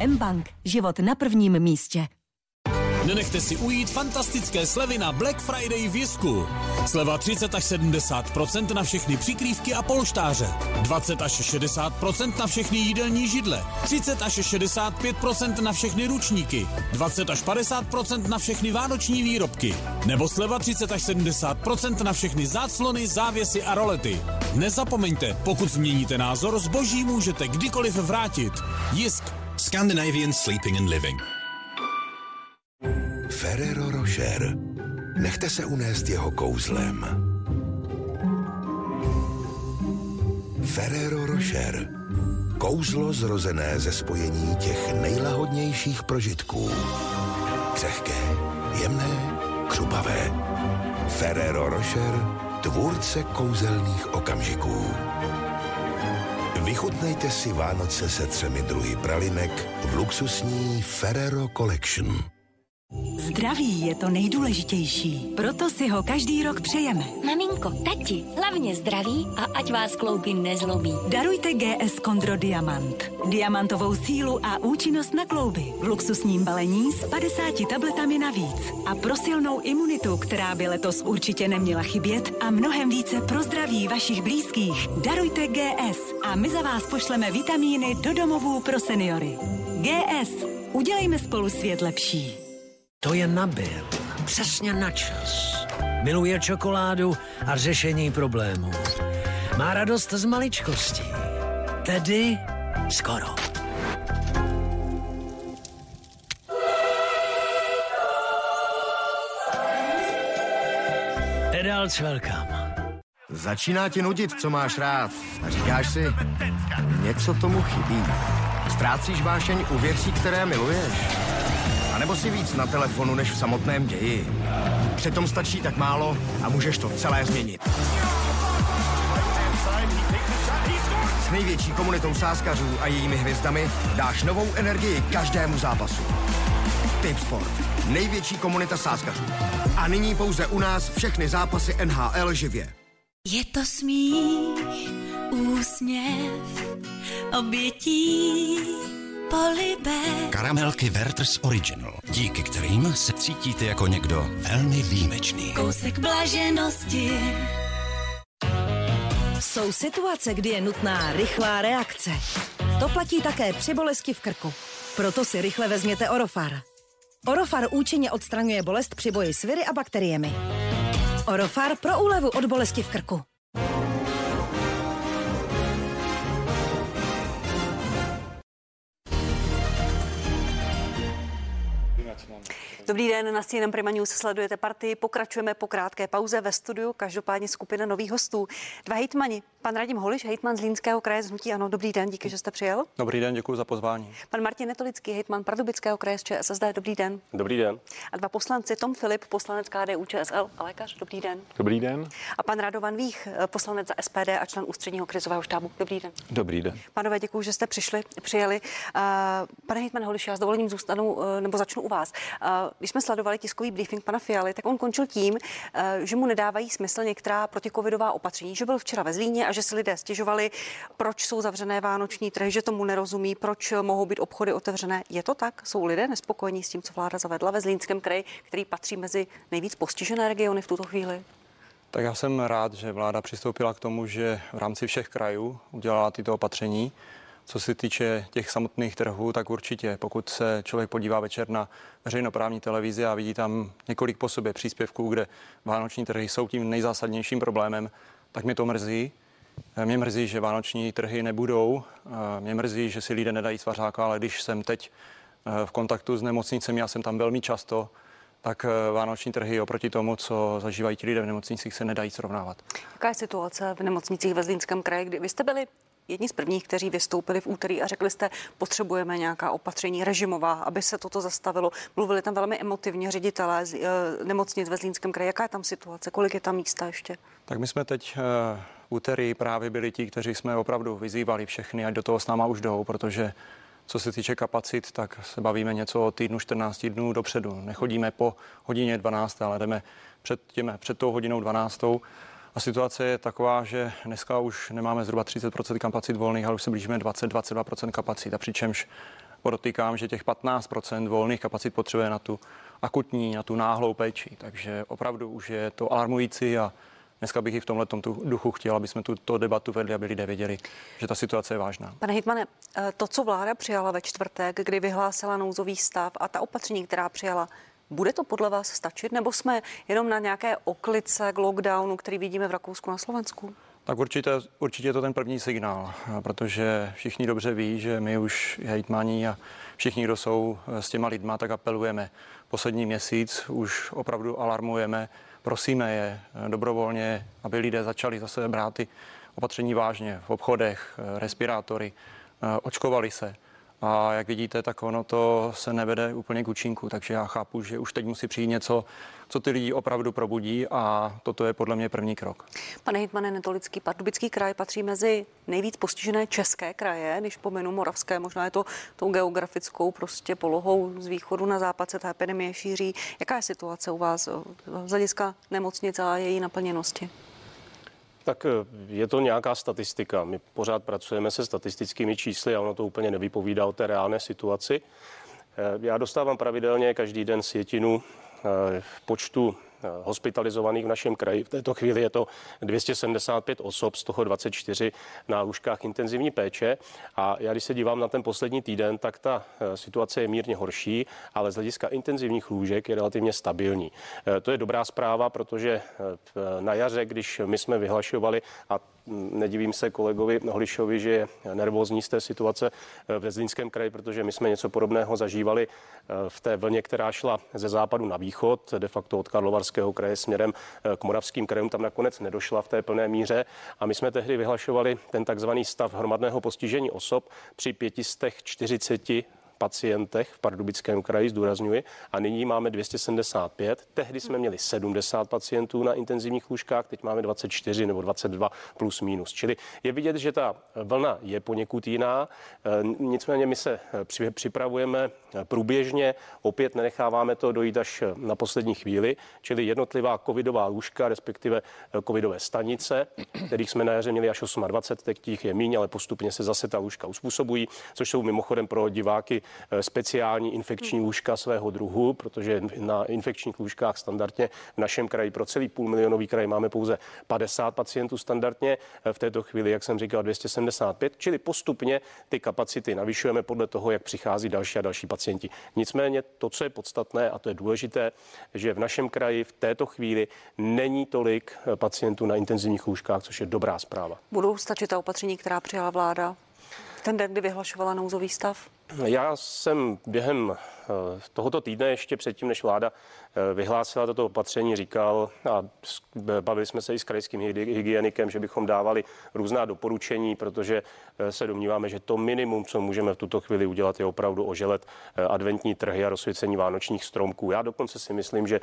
mBank. Život na prvním místě. Nenechte si ujít fantastické slevy na Black Friday v Jisku. Sleva 30 až 70% na všechny přikrývky a polštáře. 20 až 60% na všechny jídelní židle. 30 až 65% na všechny ručníky. 20 až 50% na všechny vánoční výrobky. Nebo sleva 30 až 70% na všechny záclony, závěsy a rolety. Nezapomeňte, pokud změníte názor, zboží můžete kdykoliv vrátit. Jisk. Scandinavian Sleeping and Living. Ferrero Rocher. Nechte se unést jeho kouzlem. Ferrero Rocher. Kouzlo zrozené ze spojení těch nejlahodnějších prožitků. Křehké, jemné, křupavé. Ferrero Rocher, tvůrce kouzelných okamžiků. Vychutnejte si Vánoce se 3 druhy pralinek v luxusní Ferrero Collection. Zdraví je to nejdůležitější, proto si ho každý rok přejeme. Maminko, tati, hlavně zdraví a ať vás klouby nezlomí. Darujte GS Condro Diamant. Diamantovou sílu a účinnost na klouby v luxusním balení s 50 tabletami navíc. A pro silnou imunitu, která by letos určitě neměla chybět, a mnohem více pro zdraví vašich blízkých. Darujte GS a my za vás pošleme vitamíny do domovů pro seniory. GS. Udělejme spolu svět lepší. To je nabil. Přesně na čas. Miluje čokoládu a řešení problémů. Má radost z maličkostí. Tedy skoro. Adults welcome. Začíná ti nudit, co máš rád. A říkáš si, něco tomu chybí. Ztrácíš vášeň u věcí, které miluješ. A nebo si víc na telefonu, než v samotném ději. Přitom stačí tak málo a můžeš to celé změnit. S největší komunitou sázkařů a jejími hvězdami dáš novou energii každému zápasu. Tipsport. Největší komunita sázkařů. A nyní pouze u nás všechny zápasy NHL živě. Je to smích, úsměv, obětí. Karamelky Werther's Original, díky kterým se cítíte jako někdo velmi výjimečný. Kousek blaženosti. Jsou situace, kdy je nutná rychlá reakce. To platí také při bolesti v krku. Proto si rychle vezměte Orofar. Orofar účinně odstraňuje bolest při boji s viry a bakteriemi. Orofar pro úlevu od bolesti v krku. Dobrý den, na CNN Prima News sledujete Partii. Pokračujeme po krátké pauze ve studiu. Každopádně skupina nových hostů. 2 hejtmani. Pan Radim Holiš, hejtman Zlínského kraje z hnutí ANO. Dobrý den, díky, že jste přijel. Dobrý den, děkuji za pozvání. Pan Martin Netolický, hejtman Pardubického kraje z ČSSD. Dobrý den. Dobrý den. A 2 poslanci, Tom Philipp, poslanec KDU ČSL a lékař. Dobrý den. Dobrý den. A pan Radovan Vích, poslanec za SPD a člen Ústředního krizového štábu. Dobrý den. Dobrý den. Panové, děkuji, že jste přijeli. Pane hejtman Holiš, já s dovolením zůstanu nebo začnu u vás. Když jsme sledovali tiskový briefing pana Fialy, tak on končil tím, že mu nedávají smysl některá protikovidová opatření, že byl včera ve Zlíně a že si lidé stěžovali, proč jsou zavřené vánoční trhy, že tomu nerozumí, proč mohou být obchody otevřené. Je to tak? Jsou lidé nespokojení s tím, co vláda zavedla ve Zlínském kraji, který patří mezi nejvíc postižené regiony v tuto chvíli? Tak já jsem rád, že vláda přistoupila k tomu, že v rámci všech krajů udělala tyto opatření. Co se týče těch samotných trhů, tak určitě, pokud se člověk podívá večer na veřejnoprávní televizi a vidí tam několik po sobě příspěvků, kde vánoční trhy jsou tím nejzásadnějším problémem, tak mě to mrzí. Mě mrzí, že vánoční trhy nebudou. Mě mrzí, že si lidé nedají svařáka, ale když jsem teď v kontaktu s nemocnicemi, já jsem tam velmi často, tak vánoční trhy oproti tomu, co zažívají ti lidé v nemocnicích, se nedají srovnávat. Jaká je situace v nemocnicích ve Zlínském kraji, kdy vy jste byli jedni z prvních, kteří vystoupili v úterý a řekli jste, potřebujeme nějaká opatření režimová, aby se toto zastavilo. Mluvili tam velmi emotivně ředitelé nemocnic ve Zlínském kraji. Jaká je tam situace? Kolik je tam místa ještě? Tak my jsme teď úterý právě byli ti, kteří jsme opravdu vyzývali všechny, ať do toho s náma už jdou, protože co se týče kapacit, tak se bavíme něco o týdnu, 14 dnů dopředu. Nechodíme po hodině 12, ale jdeme před tou hodinou 12. A situace je taková, že dneska už nemáme zhruba 30% kapacit volných, ale už se blížíme 20-22% kapacit. A přičemž podotýkám, že těch 15% volných kapacit potřebuje na tu akutní, na tu náhlou péči. Takže opravdu už je to alarmující a dneska bych i v tomhle duchu chtěl, aby jsme tuto debatu vedli, aby lidé věděli, že ta situace je vážná. Pane hejtmane, to, co vláda přijala ve čtvrtek, kdy vyhlásila nouzový stav a ta opatření, která přijala, bude to podle vás stačit, nebo jsme jenom na nějaké oklice k lockdownu, který vidíme v Rakousku na Slovensku? Tak určitě je to ten první signál, protože všichni dobře ví, že my už hejtmani a všichni, kdo jsou s těma lidma, tak apelujeme. Poslední měsíc už opravdu alarmujeme, prosíme je dobrovolně, aby lidé začali zase brát ty opatření vážně v obchodech, respirátory, očkovali se. A jak vidíte, tak ono to se nevede úplně k účinku, takže já chápu, že už teď musí přijít něco, co ty lidi opravdu probudí, a toto je podle mě první krok. Pane hejtmane Netolický, Pardubický kraj patří mezi nejvíc postižené české kraje, když pomenu moravské, možná je to tou geografickou prostě polohou z východu na západ se ta epidemie šíří. Jaká je situace u vás z hlediska nemocnice a její naplněnosti? Tak je to nějaká statistika. My pořád pracujeme se statistickými čísly a ono to úplně nevypovídá o té reálné situaci. Já dostávám pravidelně každý den sjetinu počtu hospitalizovaných v našem kraji. V této chvíli je to 275 osob, z toho 24 na lůžkách intenzivní péče. A já když se dívám na ten poslední týden, tak ta situace je mírně horší, ale z hlediska intenzivních lůžek je relativně stabilní. To je dobrá zpráva, protože na jaře, když my jsme vyhlašovali, a nedivím se kolegovi Holišovi, že je nervózní z té situace ve Zlínském kraji, protože my jsme něco podobného zažívali v té vlně, která šla ze západu na východ, de facto od Karlovarského kraje směrem k moravským krajům, tam nakonec nedošla v té plné míře. A my jsme tehdy vyhlašovali ten takzvaný stav hromadného postižení osob při 540 pacientech v Pardubickém kraji, zdůrazňuji, a nyní máme 275. Tehdy jsme měli 70 pacientů na intenzivních lůžkách, teď máme 24 nebo 22 plus minus. Čili je vidět, že ta vlna je poněkud jiná, nicméně my se připravujeme průběžně, opět nenecháváme to dojít až na poslední chvíli, čili jednotlivá covidová lůžka, respektive covidové stanice, kterých jsme na jaře měli až 28, teď těch je míň, ale postupně se zase ta lůžka uspůsobují, což jsou mimochodem pro diváky speciální infekční lůžka svého druhu, protože na infekčních lůžkách standardně v našem kraji pro celý půlmilionový kraj máme pouze 50 pacientů standardně, v této chvíli, jak jsem říkal, 275, čili postupně ty kapacity navyšujeme podle toho, jak přichází další a další pacienti. Nicméně to, co je podstatné, a to je důležité, že v našem kraji v této chvíli není tolik pacientů na intenzivních lůžkách, což je dobrá zpráva. Budou stačit ta opatření, která přijala vláda ten den, kdy vyhlašovala nouzový stav? Já jsem během tohoto týdne, ještě předtím, než vláda vyhlásila toto opatření, říkal, a bavili jsme se i s krajským hygienikem, že bychom dávali různá doporučení, protože se domníváme, že to minimum, co můžeme v tuto chvíli udělat, je opravdu oželet adventní trhy a rozsvícení vánočních stromků. Já dokonce si myslím, že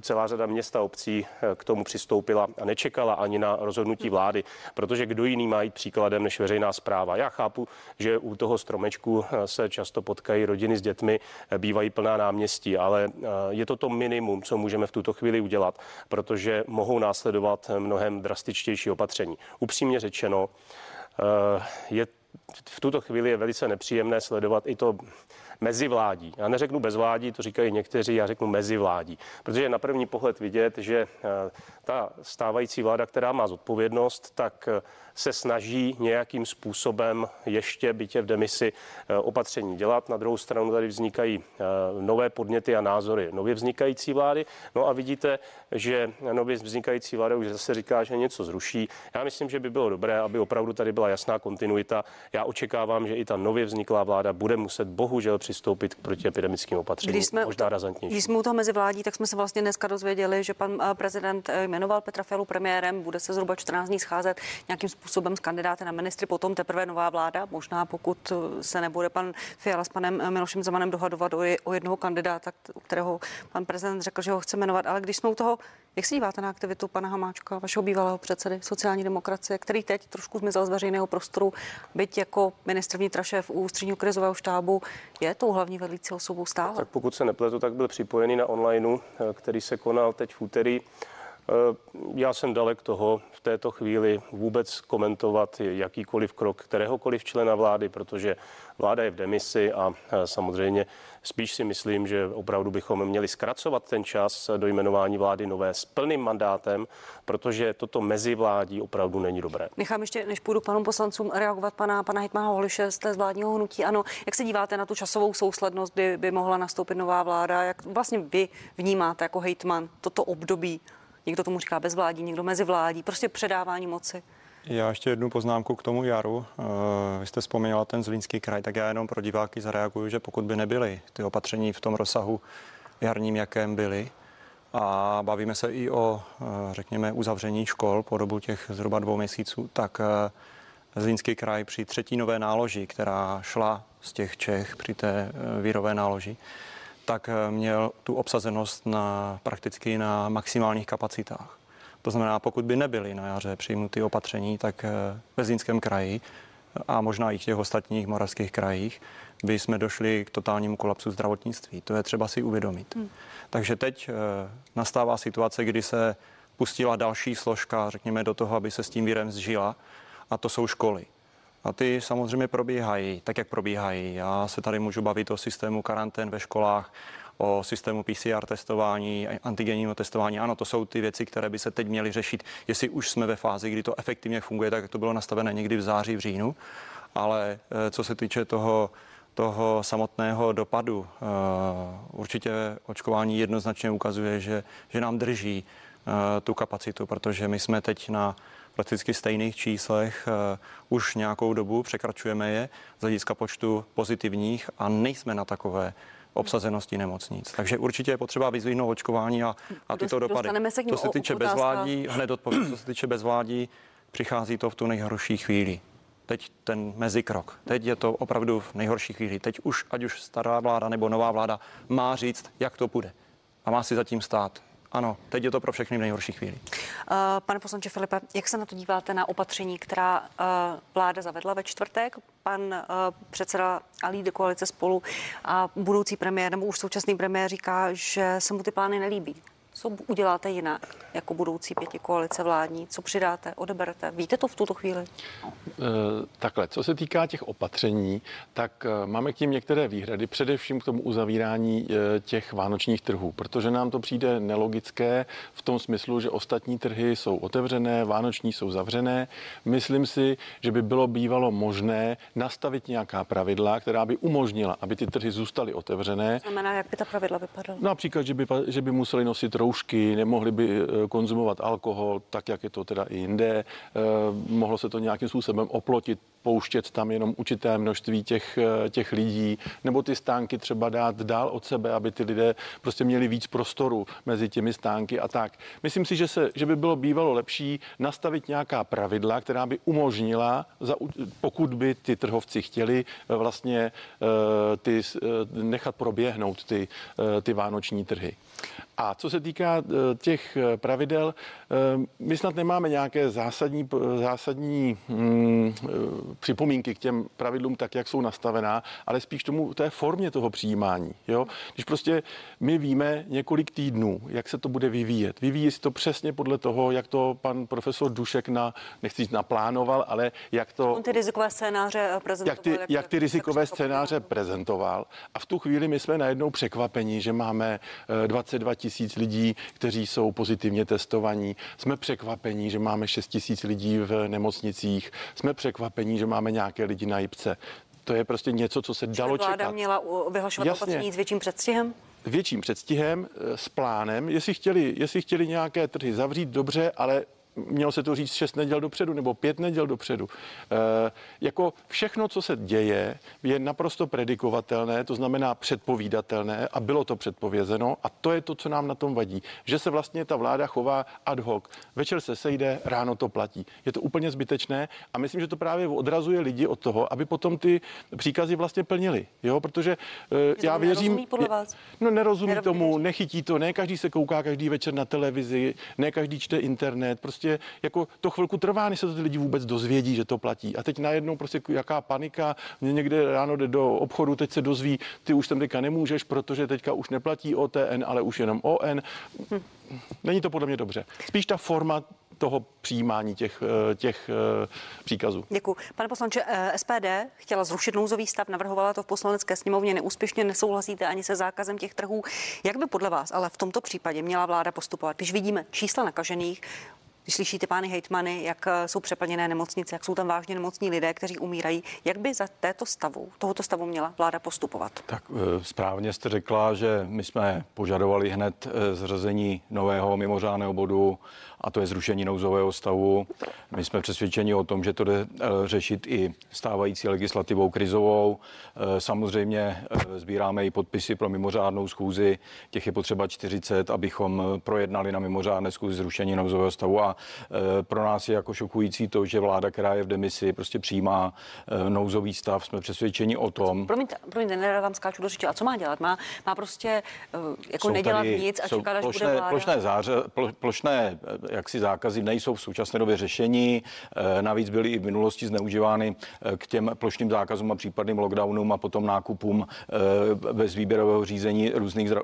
celá řada měst a obcí k tomu přistoupila a nečekala ani na rozhodnutí vlády, protože kdo jiný má jít příkladem než veřejná správa. Já chápu, že u toho stromečku se často potkají rodiny s dětmi, bývají plná náměstí, ale je to to minimum, co můžeme v tuto chvíli udělat, protože mohou následovat mnohem drastičtější opatření. Upřímně řečeno, v tuto chvíli je velice nepříjemné sledovat i to mezivládí. Já neřeknu bezvládí, to říkají někteří, já řeknu mezivládí, protože je na první pohled vidět, že ta stávající vláda, která má zodpovědnost, tak se snaží nějakým způsobem ještě, byť je v demisi, opatření dělat. Na druhou stranu tady vznikají nové podněty a názory nově vznikající vlády. No a vidíte, že nově vznikající vláda už zase říká, že něco zruší. Já myslím, že by bylo dobré, aby opravdu tady byla jasná kontinuita. Já očekávám, že i ta nově vzniklá vláda bude muset bohužel přistoupit k protiepidemickým opatřením, možná razantnější. Když jsme u toho mezivládí, tak jsme se vlastně dneska dozvěděli, že pan prezident jmenoval Petra Fialu premiérem, bude se zhruba 14 dní scházet nějakým způsobem s kandidáty na ministry, potom teprve nová vláda, možná pokud se nebude pan Fiala s panem Milošem Zemanem dohadovat o jednoho kandidáta, kterého pan prezident řekl, že ho chce jmenovat, ale když jsme u toho, jak se díváte na aktivitu pana Hamáčka, vašeho bývalého předsedy sociální demokracie, který teď trošku zmizel z veřejného prostoru, byť jako ministr vnitra, šéf ústředního krizového štábu, je tou hlavní velící osobou stále? Tak pokud se nepletu, tak byl připojený na onlineu, který se konal teď v úterý. Já jsem dalek toho v této chvíli vůbec komentovat jakýkoliv krok kteréhokoliv člena vlády, protože vláda je v demisi a samozřejmě spíš si myslím, že opravdu bychom měli zkracovat ten čas do jmenování vlády nové s plným mandátem, protože toto mezivládí opravdu není dobré. Nechám ještě, než půjdu k panům poslancům, reagovat pana hejtmana Holiše z vládního hnutí. Ano, jak se díváte na tu časovou souslednost, kdy by mohla nastoupit nová vláda? Jak vlastně vy vnímáte jako hejtman toto období? Někdo tomu říká bezvládí, někdo mezivládí, prostě předávání moci. Já ještě jednu poznámku k tomu jaru. Vy jste vzpomněla ten Zlínský kraj, tak já jenom pro diváky zareaguju, že pokud by nebyly ty opatření v tom rozsahu jarním, jakém byly, a bavíme se i o, řekněme, uzavření škol po dobu těch zhruba 2 měsíců, tak Zlínský kraj při třetinové náloži, která šla z těch Čech při té vírové náloži, tak měl tu obsazenost prakticky na maximálních kapacitách. To znamená, pokud by nebyly na jaře přijmuty opatření, tak ve Zlínském kraji a možná i v těch ostatních moravských krajích by jsme došli k totálnímu kolapsu zdravotnictví. To je třeba si uvědomit. Takže teď nastává situace, kdy se pustila další složka, řekněme, do toho, aby se s tím virem zžila, a to jsou školy. A ty samozřejmě probíhají tak, jak probíhají. Já se tady můžu bavit o systému karantén ve školách, o systému PCR testování, antigenního testování. Ano, to jsou ty věci, které by se teď měly řešit, jestli už jsme ve fázi, kdy to efektivně funguje, tak jak to bylo nastavené někdy v září, v říjnu. Ale co se týče toho samotného dopadu, určitě očkování jednoznačně ukazuje, že nám drží tu kapacitu, protože my jsme teď na prakticky stejných číslech už nějakou dobu, překračujeme je z hlediska počtu pozitivních a nejsme na takové obsazenosti nemocnic. Takže určitě je potřeba vyzvihnout očkování a tyto dopady. Co se týče bezvládí, hned odpovím, co se týče bezvládí, přichází to v tu nejhorší chvíli. Teď ten mezikrok. Teď je to opravdu v nejhorší chvíli. Teď už, ať už stará vláda nebo nová vláda, má říct, jak to bude. A má si zatím stát. Ano, teď je to pro všechny v nejhorší chvíli. Pane poslanče Filipe, jak se na to díváte na opatření, která vláda zavedla ve čtvrtek? Pan předseda a lídr koalice Spolu a budoucí premiér, nebo už současný premiér, říká, že se mu ty plány nelíbí. Co uděláte jinak jako budoucí pětikoalice vládní? Co přidáte, odeberete? Víte to v tuto chvíli? Takhle, co se týká těch opatření, tak máme k tím některé výhrady, především k tomu uzavírání těch vánočních trhů, protože nám to přijde nelogické v tom smyslu, že ostatní trhy jsou otevřené, vánoční jsou zavřené. Myslím si, že by bylo bývalo možné nastavit nějaká pravidla, která by umožnila, aby ty trhy zůstaly otevřené. To znamená, jak by ta pravidla vypadala? Například, že by museli nosit roušky, nemohli by konzumovat alkohol, tak jak je to teda i jinde. Mohlo se to nějakým způsobem oplotit, pouštět tam jenom určité množství těch lidí, nebo ty stánky třeba dát dál od sebe, aby ty lidé prostě měli víc prostoru mezi těmi stánky a tak. Myslím si, že by bylo bývalo lepší nastavit nějaká pravidla, která by umožnila, pokud by ty trhovci chtěli vlastně nechat proběhnout ty vánoční trhy. A co se týká těch pravidel, my snad nemáme nějaké zásadní připomínky k těm pravidlům tak, jak jsou nastavená, ale spíš té formě toho přijímání. Jo? Když prostě my víme několik týdnů, jak se to bude vyvíjet. Vyvíjí se to přesně podle toho, jak to pan profesor Dušek naplánoval, ale jak to... On ty rizikové scénáře prezentoval. Jak ty rizikové scénáře prezentoval. A v tu chvíli my jsme najednou překvapeni, že máme 22 000 lidí, kteří jsou pozitivně testovaní. Jsme překvapení, že máme 6 000 lidí v nemocnicích. Jsme překvapení, že máme nějaké lidi na jipce. To je prostě něco, co se dalo čekat. Vláda měla vyhlašovat opatření s větším předstihem? Větším předstihem, s plánem. Jestli chtěli nějaké trhy zavřít, dobře, ale mělo se to říct 6 neděl dopředu nebo 5 neděl dopředu. Jako všechno, co se děje, je naprosto predikovatelné, to znamená předpovídatelné a bylo to předpovězeno a to je to, co nám na tom vadí, že se vlastně ta vláda chová ad hoc. Večer se sejde, ráno to platí. Je to úplně zbytečné a myslím, že to právě odrazuje lidi od toho, aby potom ty příkazy vlastně plnili, jo, protože já věřím... Nerozumí podle vás? No nerozumí tomu, nechytí to, ne každý se kouká každý večer na televizi, ne každý čte internet, prostě jako to chvilku trvá, než se to ty lidi vůbec dozvědí, že to platí. A teď najednou prostě jaká panika, mě někde ráno jde do obchodu, teď se dozví, ty už tam teďka nemůžeš, protože teďka už neplatí OTN, ale už jenom ON. Není to podle mě dobře. Spíš ta forma toho přijímání těch příkazů. Děkuji. Pane poslanče, SPD chtěla zrušit nouzový stav, navrhovala to v Poslanecké sněmovně, neúspěšně, nesouhlasíte ani se zákazem těch trhů. Jak by podle vás ale v tomto případě měla vláda postupovat, když vidíme čísla nakažených? Když slyšíte pány hejtmany, jak jsou přeplněné nemocnice, jak jsou tam vážně nemocní lidé, kteří umírají, jak by za tohoto stavu měla vláda postupovat? Tak správně jste řekla, že my jsme požadovali hned zřazení nového mimořádného bodu, a to je zrušení nouzového stavu. My jsme přesvědčeni o tom, že to jde řešit i stávající legislativou krizovou. Samozřejmě sbíráme i podpisy pro mimořádnou schůzi. Těch je potřeba 40, abychom projednali na mimořádné schůzi zrušení nouzového stavu a A pro nás je jako šokující to, že vláda, která je v demisi, prostě přijímá nouzový stav. Jsme přesvědčeni o tom. Promiňte, nerada vám skáču do řeči, a co má dělat? Má prostě jako nedělat nic a čekat, až bude vláda. Plošné jaksi zákazy nejsou v současné době řešení. Navíc byly i v minulosti zneužívány k těm plošným zákazům a případným lockdownům a potom nákupům bez výběrového řízení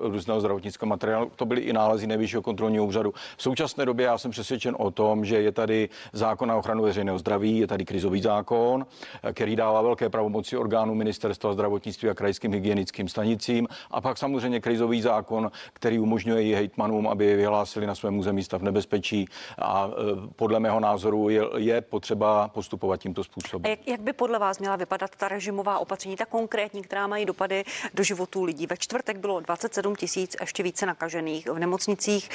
různého zdravotnického materiálu. To byly i nálezy Nejvyššího kontrolního úřadu. V současné době já jsem přesvědčen o tom, že je tady zákon na ochranu veřejného zdraví, je tady krizový zákon, který dává velké pravomoci orgánů Ministerstva zdravotnictví a krajským hygienickým stanicím, a pak samozřejmě krizový zákon, který umožňuje i hejtmanům, aby vyhlásili na svém území stav nebezpečí, a podle mého názoru je potřeba postupovat tímto způsobem. Jak by podle vás měla vypadat ta režimová opatření, ta konkrétní, která mají dopady do životů lidí? Ve čtvrtek bylo 27 000 ještě více nakažených. V nemocnicích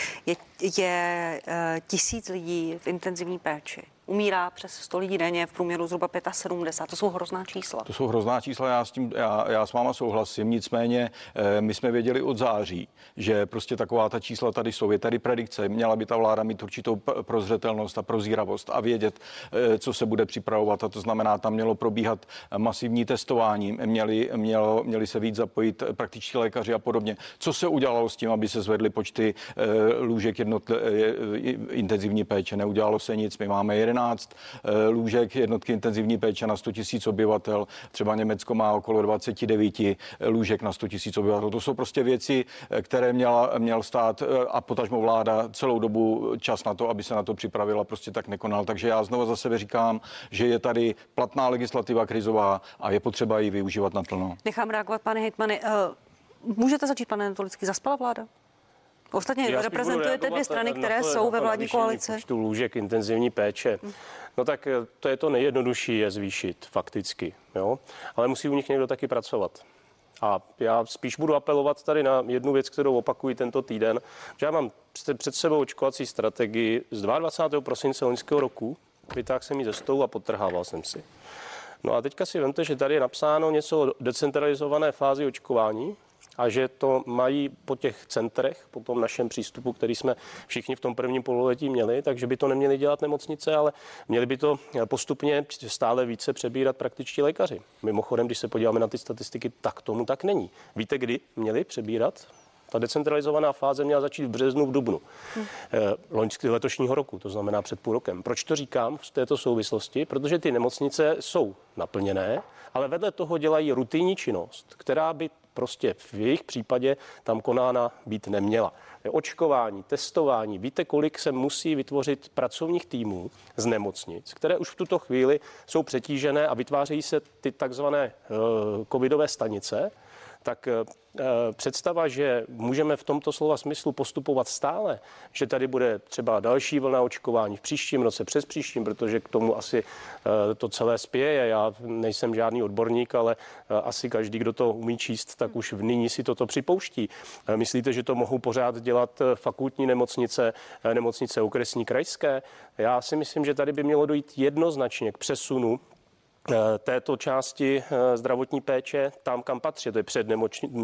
je 1000 lidí v intenzivní péči. Umírá přes 100 lidí denně, v průměru zhruba 75. To jsou hrozná čísla. To jsou hrozná čísla, já s váma souhlasím, nicméně my jsme věděli od září, že prostě taková ta čísla tady jsou, je tady predikce, měla by ta vláda mít určitou prozřetelnost a prozíravost a vědět, co se bude připravovat, a to znamená, tam mělo probíhat masivní testování, měli se víc zapojit praktičtí lékaři a podobně. Co se udělalo s tím, aby se zvedly počty lůžek intenzivní péče? Neudělalo se nic, my máme 11 lůžek jednotky intenzivní péče na 100 000 obyvatel. Třeba Německo má okolo 29 lůžek na 100 000 obyvatel. To jsou prostě věci, které měl stát a potažmo vláda celou dobu čas na to, aby se na to připravila, prostě tak nekonal. Takže já znovu za sebe říkám, že je tady platná legislativa krizová a je potřeba ji využívat naplno. Nechám reagovat, pane hejtmane. Můžete začít, pane Netolický, zaspala vláda? Ostatně reprezentujete dvě strany, které jsou ve vládní koalici. Tu lůžek intenzivní péče. No tak to je to nejjednodušší, je zvýšit fakticky, jo? Ale musí u nich někdo taky pracovat. A já spíš budu apelovat tady na jednu věc, kterou opakuji tento týden, že já mám před sebou očkovací strategii z 22. prosince loňského roku, vytáhl jsem ji ze stolu a podtrhával jsem si. No a teďka si vemte, že tady je napsáno něco o decentralizované fázi očkování, a že to mají po těch centrech, po tom našem přístupu, který jsme všichni v tom prvním pololetí měli, takže by to neměly dělat nemocnice, ale měli by to postupně stále více přebírat praktičtí lékaři. Mimochodem, když se podíváme na ty statistiky, tak tomu tak není. Víte, kdy měli přebírat? Ta decentralizovaná fáze měla začít v březnu, v dubnu letošního roku, to znamená před půl rokem. Proč to říkám v této souvislosti? Protože ty nemocnice jsou naplněné, ale vedle toho dělají rutinní činnost, která by prostě v jejich případě tam konána být neměla. Očkování, testování, víte, kolik se musí vytvořit pracovních týmů z nemocnic, které už v tuto chvíli jsou přetížené a vytvářejí se ty takzvané covidové stanice, tak představa, že můžeme v tomto slova smyslu postupovat stále, že tady bude třeba další vlna očkování v příštím roce, přes příštím, protože k tomu asi to celé spěje. Já nejsem žádný odborník, ale asi každý, kdo to umí číst, tak už v nyní si toto připouští. Myslíte, že to mohou pořád dělat fakultní nemocnice, nemocnice okresní, krajské? Já si myslím, že tady by mělo dojít jednoznačně k přesunu této části zdravotní péče tam, kam patří. To je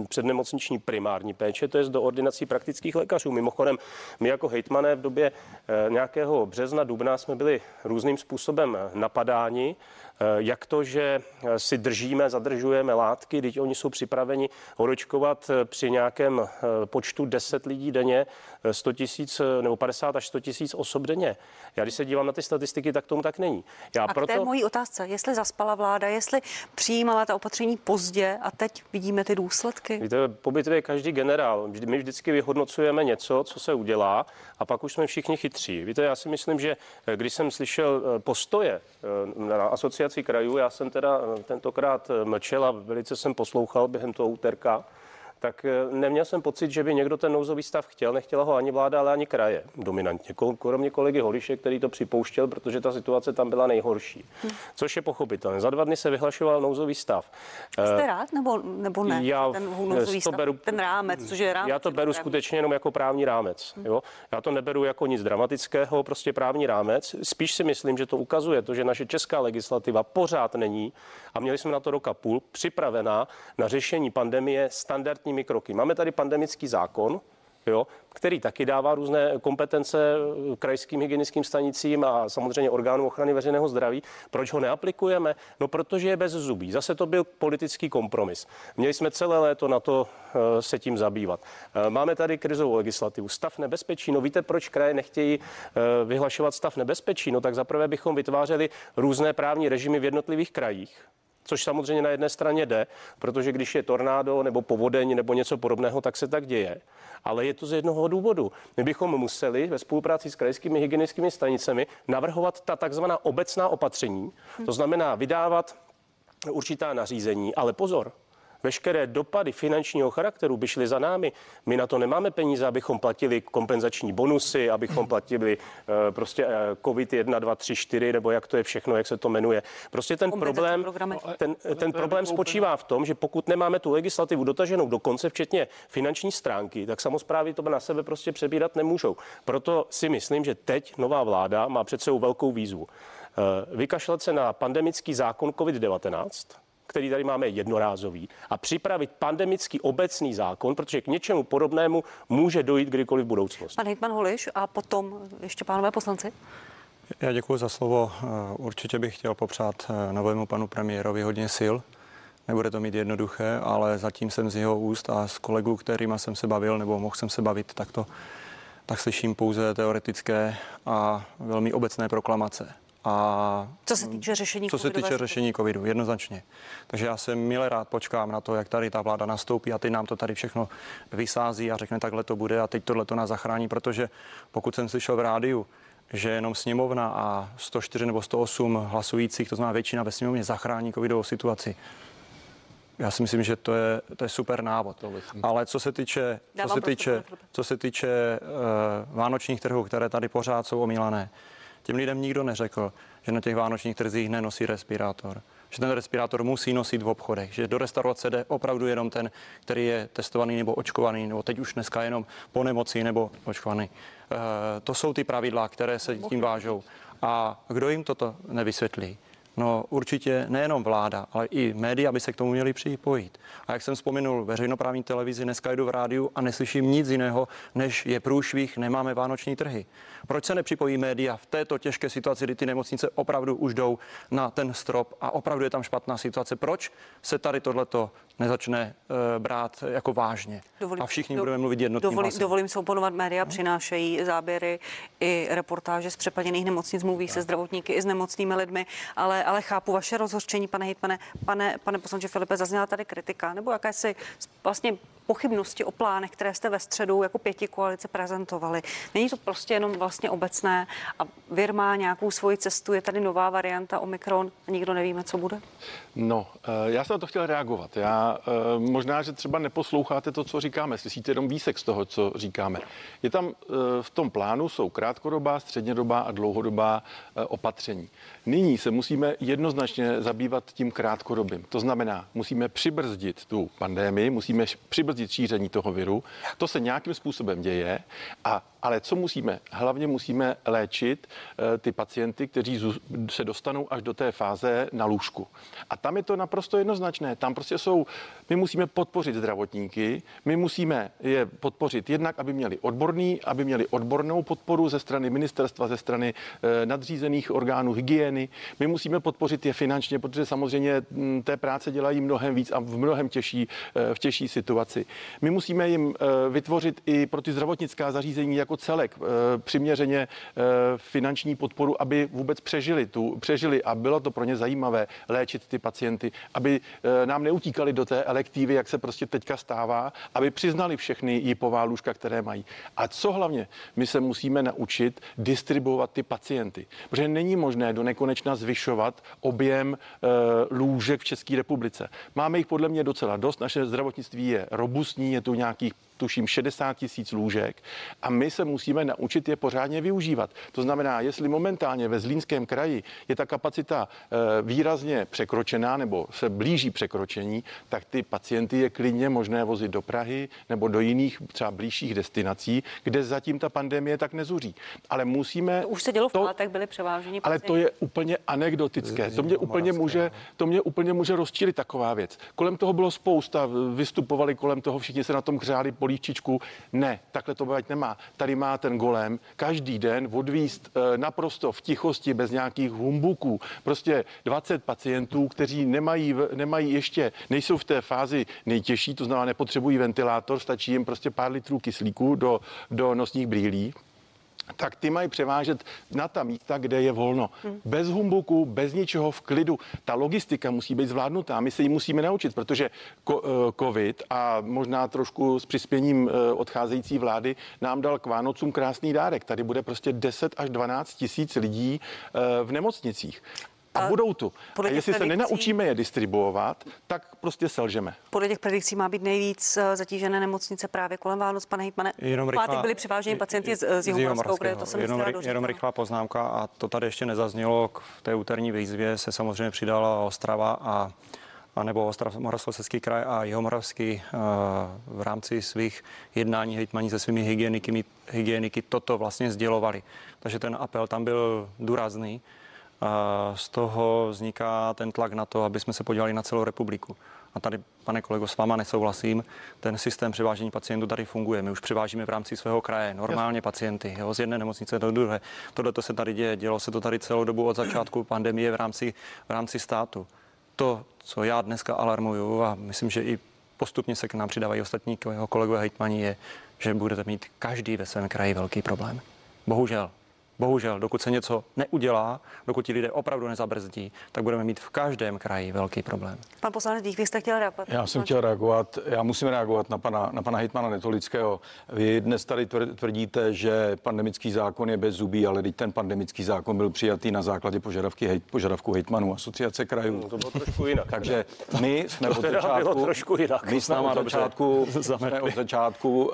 přednemocniční primární péče, to je do ordinací praktických lékařů. Mimochodem, my jako hejtmané v době nějakého března, dubna jsme byli různým způsobem napadáni. Jak to, že si zadržujeme látky, když oni jsou připraveni horočkovat při nějakém počtu 10 lidí denně 100 000 nebo 50 až 100 000 osob denně. Já když se dívám na ty statistiky, tak tomu tak není. To je mojí otázka, jestli zaspala vláda, jestli přijímala ta opatření pozdě a teď vidíme ty důsledky. Víte, po bitvě je každý generál. My vždycky vyhodnocujeme něco, co se udělá, a pak už jsme všichni chytří. Víte, já si myslím, že když jsem slyšel postoje na asociaci krajů, já jsem teda tentokrát mlčel a velice jsem poslouchal během toho úterka, tak neměl jsem pocit, že by někdo ten nouzový stav chtěl, nechtěla ho ani vláda, ale ani kraje dominantně, kromě kolegy Holiše, který to připouštěl, protože ta situace tam byla nejhorší, což je pochopitelné. Za 2 dny se vyhlašoval nouzový stav. Jste rád nebo ne? Já ten nouzový stav, ten rámec, což je rámec. Já to beru skutečně jenom jako právní rámec. Jo? Já to neberu jako nic dramatického, prostě právní rámec. Spíš si myslím, že to ukazuje to, že naše česká legislativa pořád není, a měli jsme na to rok a půl, připravená na řešení pandemie standardní kroky. Máme tady pandemický zákon, jo, který taky dává různé kompetence krajským hygienickým stanicím a samozřejmě orgánům ochrany veřejného zdraví. Proč ho neaplikujeme? No, protože je bez zubí. Zase to byl politický kompromis. Měli jsme celé léto na to se tím zabývat. Máme tady krizovou legislativu. Stav nebezpečí. No, víte, proč kraje nechtějí vyhlašovat stav nebezpečí? No, tak zaprvé bychom vytvářeli různé právní režimy v jednotlivých krajích. Což samozřejmě na jedné straně jde, protože když je tornádo nebo povodeň nebo něco podobného, tak se tak děje. Ale je to z jednoho důvodu. My bychom museli ve spolupráci s krajskými hygienickými stanicemi navrhovat ta takzvaná obecná opatření, to znamená vydávat určitá nařízení, ale pozor. Veškeré dopady finančního charakteru by šly za námi. My na to nemáme peníze, abychom platili kompenzační bonusy, abychom platili prostě COVID 1, 2, 3, 4, nebo jak to je všechno, jak se to jmenuje. Prostě ten problém spočívá v tom, že pokud nemáme tu legislativu dotaženou do konce, včetně finanční stránky, tak samosprávy to na sebe prostě přebírat nemůžou. Proto si myslím, že teď nová vláda má před sebou velkou výzvu. Vykašlat se na pandemický zákon COVID-19, který tady máme jednorázový, a připravit pandemický obecný zákon, protože k něčemu podobnému může dojít kdykoliv v budoucnosti. Pan hejtman Holiš a potom ještě pánové poslanci. Já děkuji za slovo. Určitě bych chtěl popřát novému panu premiérovi hodně sil. Nebude to mít jednoduché, ale zatím jsem z jeho úst a z kolegů, kterýma jsem se bavil, nebo mohl jsem se bavit takto, tak slyším pouze teoretické a velmi obecné proklamace. A co se týče řešení covidu, jednoznačně. Takže já se milé rád počkám na to, jak tady ta vláda nastoupí a teď nám to tady všechno vysází a řekne, takhle to bude a teď tohle to nás zachrání, protože pokud jsem slyšel v rádiu, že jenom sněmovna a 104 nebo 108 hlasujících, to znamená většina ve sněmovně, zachrání covidovou situaci. Já si myslím, že to je super návod. Ale co se týče vánočních trhů, které tady pořád jsou omílané, těm lidem nikdo neřekl, že na těch vánočních trzích nenosí respirátor, že ten respirátor musí nosit v obchodech, že do restaurace jde opravdu jenom ten, který je testovaný nebo očkovaný, nebo teď už dneska jenom po nemoci nebo očkovaný. To jsou ty pravidla, které se tím vážou. A kdo jim toto nevysvětlí? No určitě nejenom vláda, ale i média by se k tomu měly připojit. A jak jsem vzpomenul, veřejnoprávní televizi, dneska jdu v rádiu a neslyším nic jiného, než je průšvih, nemáme vánoční trhy. Proč se nepřipojí média v této těžké situaci, kdy ty nemocnice opravdu už jdou na ten strop a opravdu je tam špatná situace? Proč se tady tohleto nezačne brát jako vážně? A všichni budeme mluvit jednotným hlasem. Dovolím se oponovat, média přinášejí záběry i reportáže z přeplněných nemocnic, mluví se zdravotníky i s nemocnými lidmi, ale chápu vaše rozhořčení, pane hejtmane. Pane poslanče Filipe, zazněla tady kritika, nebo jakési vlastně pochybnosti o plánech, které jste ve středu jako pětikoalice prezentovali. Není to prostě jenom vlastně obecné a vir má nějakou svoji cestu, je tady nová varianta Omikron a nikdo nevíme, co bude? No, já jsem na to chtěl reagovat. Možná, že třeba neposloucháte to, co říkáme, slyšíte jenom výsek z toho, co říkáme. Je tam v tom plánu jsou krátkodobá, střednědobá a dlouhodobá opatření. Nyní se musíme jednoznačně zabývat tím krátkodobým. To znamená, musíme přibrzdit tu pandemii, musíme přibrzdit šíření toho viru. To se nějakým způsobem děje, ale co musíme? Hlavně musíme léčit ty pacienty, kteří se dostanou až do té fáze na lůžku. A tam je to naprosto jednoznačné. Tam prostě my musíme podpořit zdravotníky, my musíme je podpořit jednak, aby měli odbornou podporu ze strany ministerstva, ze strany nadřízených orgánů hygieny. My musíme podpořit je finančně, protože samozřejmě té práce dělají mnohem víc a v mnohem těžší situaci. My musíme jim vytvořit i pro ty zdravotnická zařízení jako celek přiměřeně finanční podporu, aby vůbec přežili a bylo to pro ně zajímavé léčit ty pacienty, aby nám neutíkali do té elektivy, jak se prostě teďka stává, aby přiznali všechny jipová lůžka, které mají. A co hlavně, my se musíme naučit distribuovat ty pacienty, protože není možné do nekonečna zvyšovat objem lůžek v České republice. Máme jich podle mě docela dost, naše zdravotnictví je robustní, je tu nějakých tuším 60 000 lůžek a my se musíme naučit je pořádně využívat. To znamená, jestli momentálně ve Zlínském kraji je ta kapacita výrazně překročená nebo se blíží překročení, tak ty pacienty je klidně možné vozit do Prahy nebo do jiných třeba blížších destinací, kde zatím ta pandemie tak nezuří. Ale musíme... Už se dělo v Pátech, byly převáženi pacienti. Ale to je úplně anekdotické. To mě úplně může rozčílit taková věc. Kolem toho bylo spousta, vystupovali kolem toho, všichni se na tom hřáli polívčičku. Ne, takhle to být nemá. Tady má ten golem každý den odvíst naprosto v tichosti, bez nějakých humbuků. Prostě 20 pacientů, kteří nemají ještě, nejsou v té fázi nejtěžší, to znamená nepotřebují ventilátor, stačí jim prostě pár litrů kyslíku do nosních brýlí, tak ty mají převážet na ta místa, kde je volno. Bez humbuku, bez ničeho, v klidu. Ta logistika musí být zvládnutá, my se ji musíme naučit, protože covid a možná trošku s přispěním odcházející vlády nám dal k Vánocům krásný dárek. Tady bude prostě 10 až 12 tisíc lidí v nemocnicích. A budou tu. A jestli se nenaučíme je distribuovat, tak prostě selžeme. Podle těch predikcí má být nejvíc zatížené nemocnice právě kolem Vánoc, pane hejtmane. Pátek byli převáženi pacienti z Jihomoravskou, kde to jsem chtěla doříct. Jenom rychlá poznámka, a to tady ještě nezaznělo, v té úterní výzvě se samozřejmě přidala Ostrava nebo Moravskoslezský kraj a Jihomoravský v rámci svých jednání hejtmani se svými hygieniky toto vlastně sdělovali. Takže ten apel tam byl důrazný. Z toho vzniká ten tlak na to, aby jsme se podívali na celou republiku. A tady, pane kolego, s váma nesouhlasím. Ten systém převážení pacientů tady funguje. My už převážíme v rámci svého kraje normálně pacienty, z jedné nemocnice do druhé. Tohle to se tady děje. Dělo se to tady celou dobu od začátku pandemie v rámci státu. To, co já dneska alarmuju, a myslím, že i postupně se k nám přidávají ostatní kolegové hejtmani, je, že budete mít každý ve svém kraji velký problém. Bohužel, dokud se něco neudělá, dokud ti lidé opravdu nezabrzdí, tak budeme mít v každém kraji velký problém. Pan poslanec Vích, vy jste chtěl reagovat? Já jsem chtěl reagovat, já musím reagovat na pana hejtmana Netolického. Vy dnes tady tvrdíte, že pandemický zákon je bez zubí, ale teď ten pandemický zákon byl přijatý na základě požadavku hejtmanů Asociace krajů. To bylo trošku jinak. Takže my jsme od začátku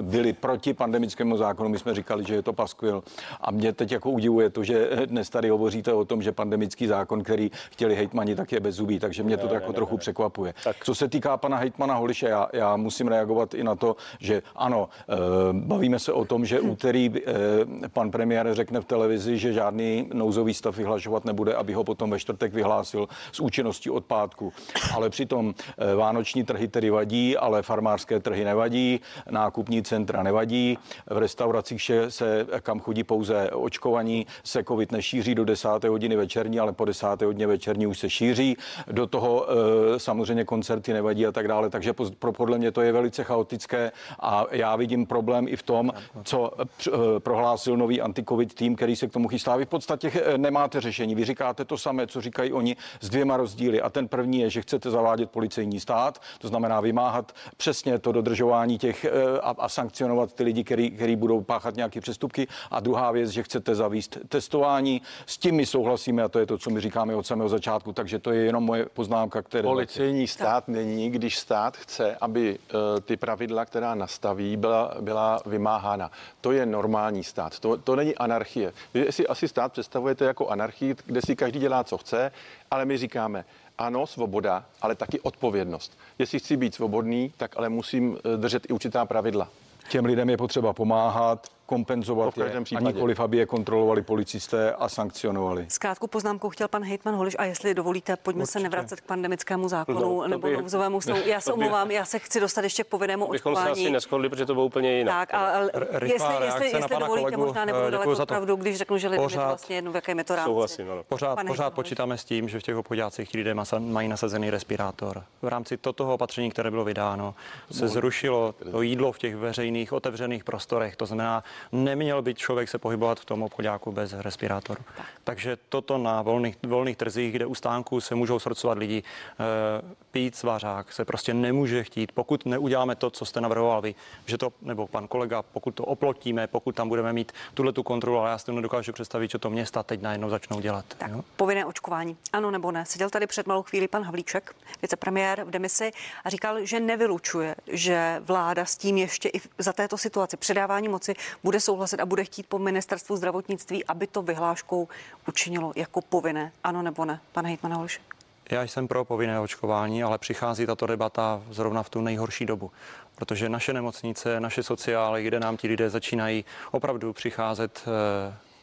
byli proti pandemickému zákonu, my jsme říkali, že je to paskvil. A mě teď jako udivuje to, že dnes tady hovoříte o tom, že pandemický zákon, který chtěli hejtmani, tak je bez zubí, takže mě to trochu překvapuje. Tak. Co se týká pana hejtmana Holiše, já musím reagovat i na to, že ano, bavíme se o tom, že úterý pan premiér řekne v televizi, že žádný nouzový stav vyhlašovat nebude, aby ho potom ve čtvrtek vyhlásil s účinností od pátku. Ale přitom vánoční trhy tedy vadí, ale farmářské trhy nevadí, nákupní centra nevadí, v restauracích se kam chodí pouze očkovaní, se covid nešíří do 10. hodiny večerní, ale po 10. hodině večerní už se šíří. Do toho samozřejmě koncerty nevadí a tak dále, takže podle mě to je velice chaotické a já vidím problém i v tom, co prohlásil nový anti-covid tým, který se k tomu chystá. Vy v podstatě nemáte řešení. Vy říkáte to samé, co říkají oni, s dvěma rozdíly. A ten první je, že chcete zavádět policejní stát, to znamená vymáhat přesně to dodržování těch a sankcionovat ty lidi, kteří budou páchat nějaké přestupky. A druhá věc, že chcete zavést testování. S tím my souhlasíme a to je to, co my říkáme od samého začátku, takže to je jenom moje poznámka, které... Policejní stát není, když stát chce, aby ty pravidla, která nastaví, byla vymáhána. To je normální stát, to není anarchie. Vy si asi stát představujete jako anarchii, kde si každý dělá, co chce, ale my říkáme, ano, svoboda, ale taky odpovědnost. Jestli chci být svobodný, tak ale musím držet i určitá pravidla. Těm lidem je potřeba pomáhat, kompenzovat je, a nikoliv, aby je kontrolovali policisté a sankcionovali. S krátkou poznámkou chtěl pan hejtman Holiš, a jestli dovolíte, pojďme se nevracet k pandemickému zákonu nebo nouzovému stavu. Já se omlouvám, já se chci dostat ještě k povinnému očkování. Bychom se asi neshodli, protože to bylo úplně jinak. Tak, ale jestli dovolíte, kolegu, možná nebudu dávat opravdu, když řeknu, že lidem je to vlastně jedno, v jakém je to rámci. Souhlasím, ano. Pořád počítáme s tím, že v těch obchoďácích lidé mají nasazený respirátor. V rámci toho opatření, které bylo vydáno, se zrušilo to jídlo v těch veřejných otevřených prostorech, to znamená, neměl by člověk se pohybovat v tom obchoďáku bez respirátoru. Takže toto na volných trzích, kde u stánku se můžou srcovat lidi, pít svařák se prostě nemůže chtít, pokud neuděláme to, co jste navrhoval vy, že to, nebo pan kolega, pokud to oplotíme, pokud tam budeme mít tuhle tu kontrolu, ale já si to nedokážu představit, co to města teď najednou začnou dělat. Tak, jo? Povinné očkování, ano nebo ne. Seděl tady před malou chvíli pan Havlíček, vicepremiér v demisi, a říkal, že nevylučuje, že vláda s tím ještě i za této situaci předávání moci bude souhlasit a bude chtít po ministerstvu zdravotnictví, aby to vyhláškou učinilo jako povinné. Ano nebo ne, pane hejtmane Holiši? Já jsem pro povinné očkování, ale přichází tato debata zrovna v tu nejhorší dobu, protože naše nemocnice, naše sociály, kde nám ti lidé začínají opravdu přicházet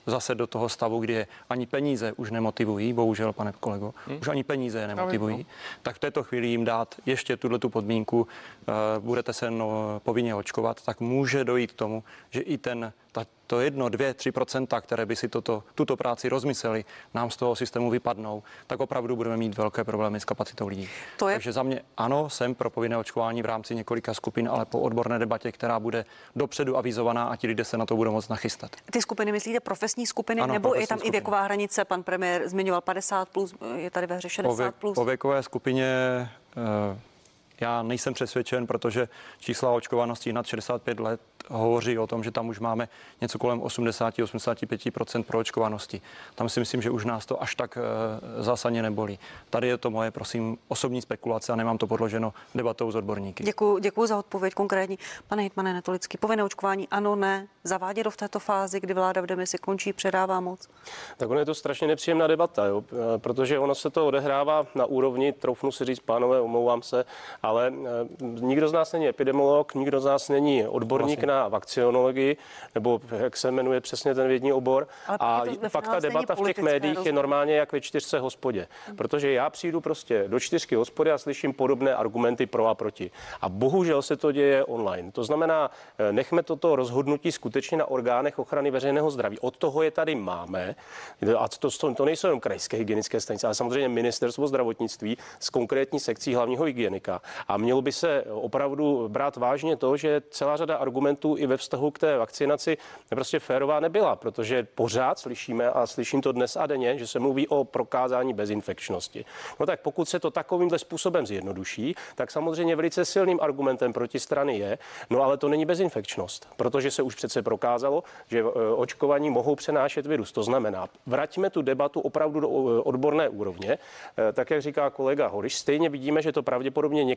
zase do toho stavu, kdy ani peníze už nemotivují, bohužel, pane kolego, už ani peníze nemotivují, tak v této chvíli jim dát ještě tu podmínku, budete se povinně očkovat, tak může dojít k tomu, že i to 1, 2, 3%, které by si tuto práci rozmysleli, nám z toho systému vypadnou, tak opravdu budeme mít velké problémy s kapacitou lidí. Takže za mě ano, jsem pro povinné očkování v rámci několika skupin, ale po odborné debatě, která bude dopředu avizovaná a ti lidé se na to budou moc nachystat. Ty skupiny, myslíte profesní skupiny, ano, nebo profesní je tam skupiny. I věková hranice? Pan premiér zmiňoval 50+, je tady ve hře 60+. Po věkové skupině já nejsem přesvědčen, protože čísla očkovanosti nad 65 let hovoří o tom, že tam už máme něco kolem 80-85% proočkovanosti. Tam si myslím, že už nás to až tak zásadně nebolí. Tady je to moje, prosím, osobní spekulace a nemám to podloženo debatou s odborníky. Děkuji za odpověď konkrétní. Pane hejtmane Netolický, povinné očkování ano, ne? Zavádět do v této fázi, kdy vláda v demisi končí, předává moc? Tak ono je to strašně nepříjemná debata, jo? Protože ono se to odehrává na úrovni, troufnu si říct, pánové, omlouvám se, ale nikdo z nás není epidemiolog, nikdo z nás není odborník na vakcionologii, nebo jak se jmenuje přesně ten vědní obor. A pak ta debata v těch médiích je normálně jak ve čtyřce hospodě. Protože já přijdu prostě do čtyřky hospody a slyším podobné argumenty pro a proti. A bohužel se to děje online. To znamená, nechme toto rozhodnutí skutečně na orgánech ochrany veřejného zdraví. Od toho je tady máme. A to nejsou jenom krajské hygienické stanice, ale samozřejmě ministerstvo zdravotnictví s konkrétní sekcí hlavního hygienika. A mělo by se opravdu brát vážně to, že celá řada argumentů i ve vztahu k té vakcinaci prostě férová nebyla, protože pořád slyšíme a slyším to dnes a denně, že se mluví o prokázání bezinfekčnosti. No tak pokud se to takovýmhle způsobem zjednoduší, tak samozřejmě velice silným argumentem proti strany je, no ale to není bezinfekčnost, protože se už přece prokázalo, že očkovaní mohou přenášet virus. To znamená, vraťme tu debatu opravdu do odborné úrovně. Tak jak říká kolega Holiš, stejně vidíme, že to pravděpodobně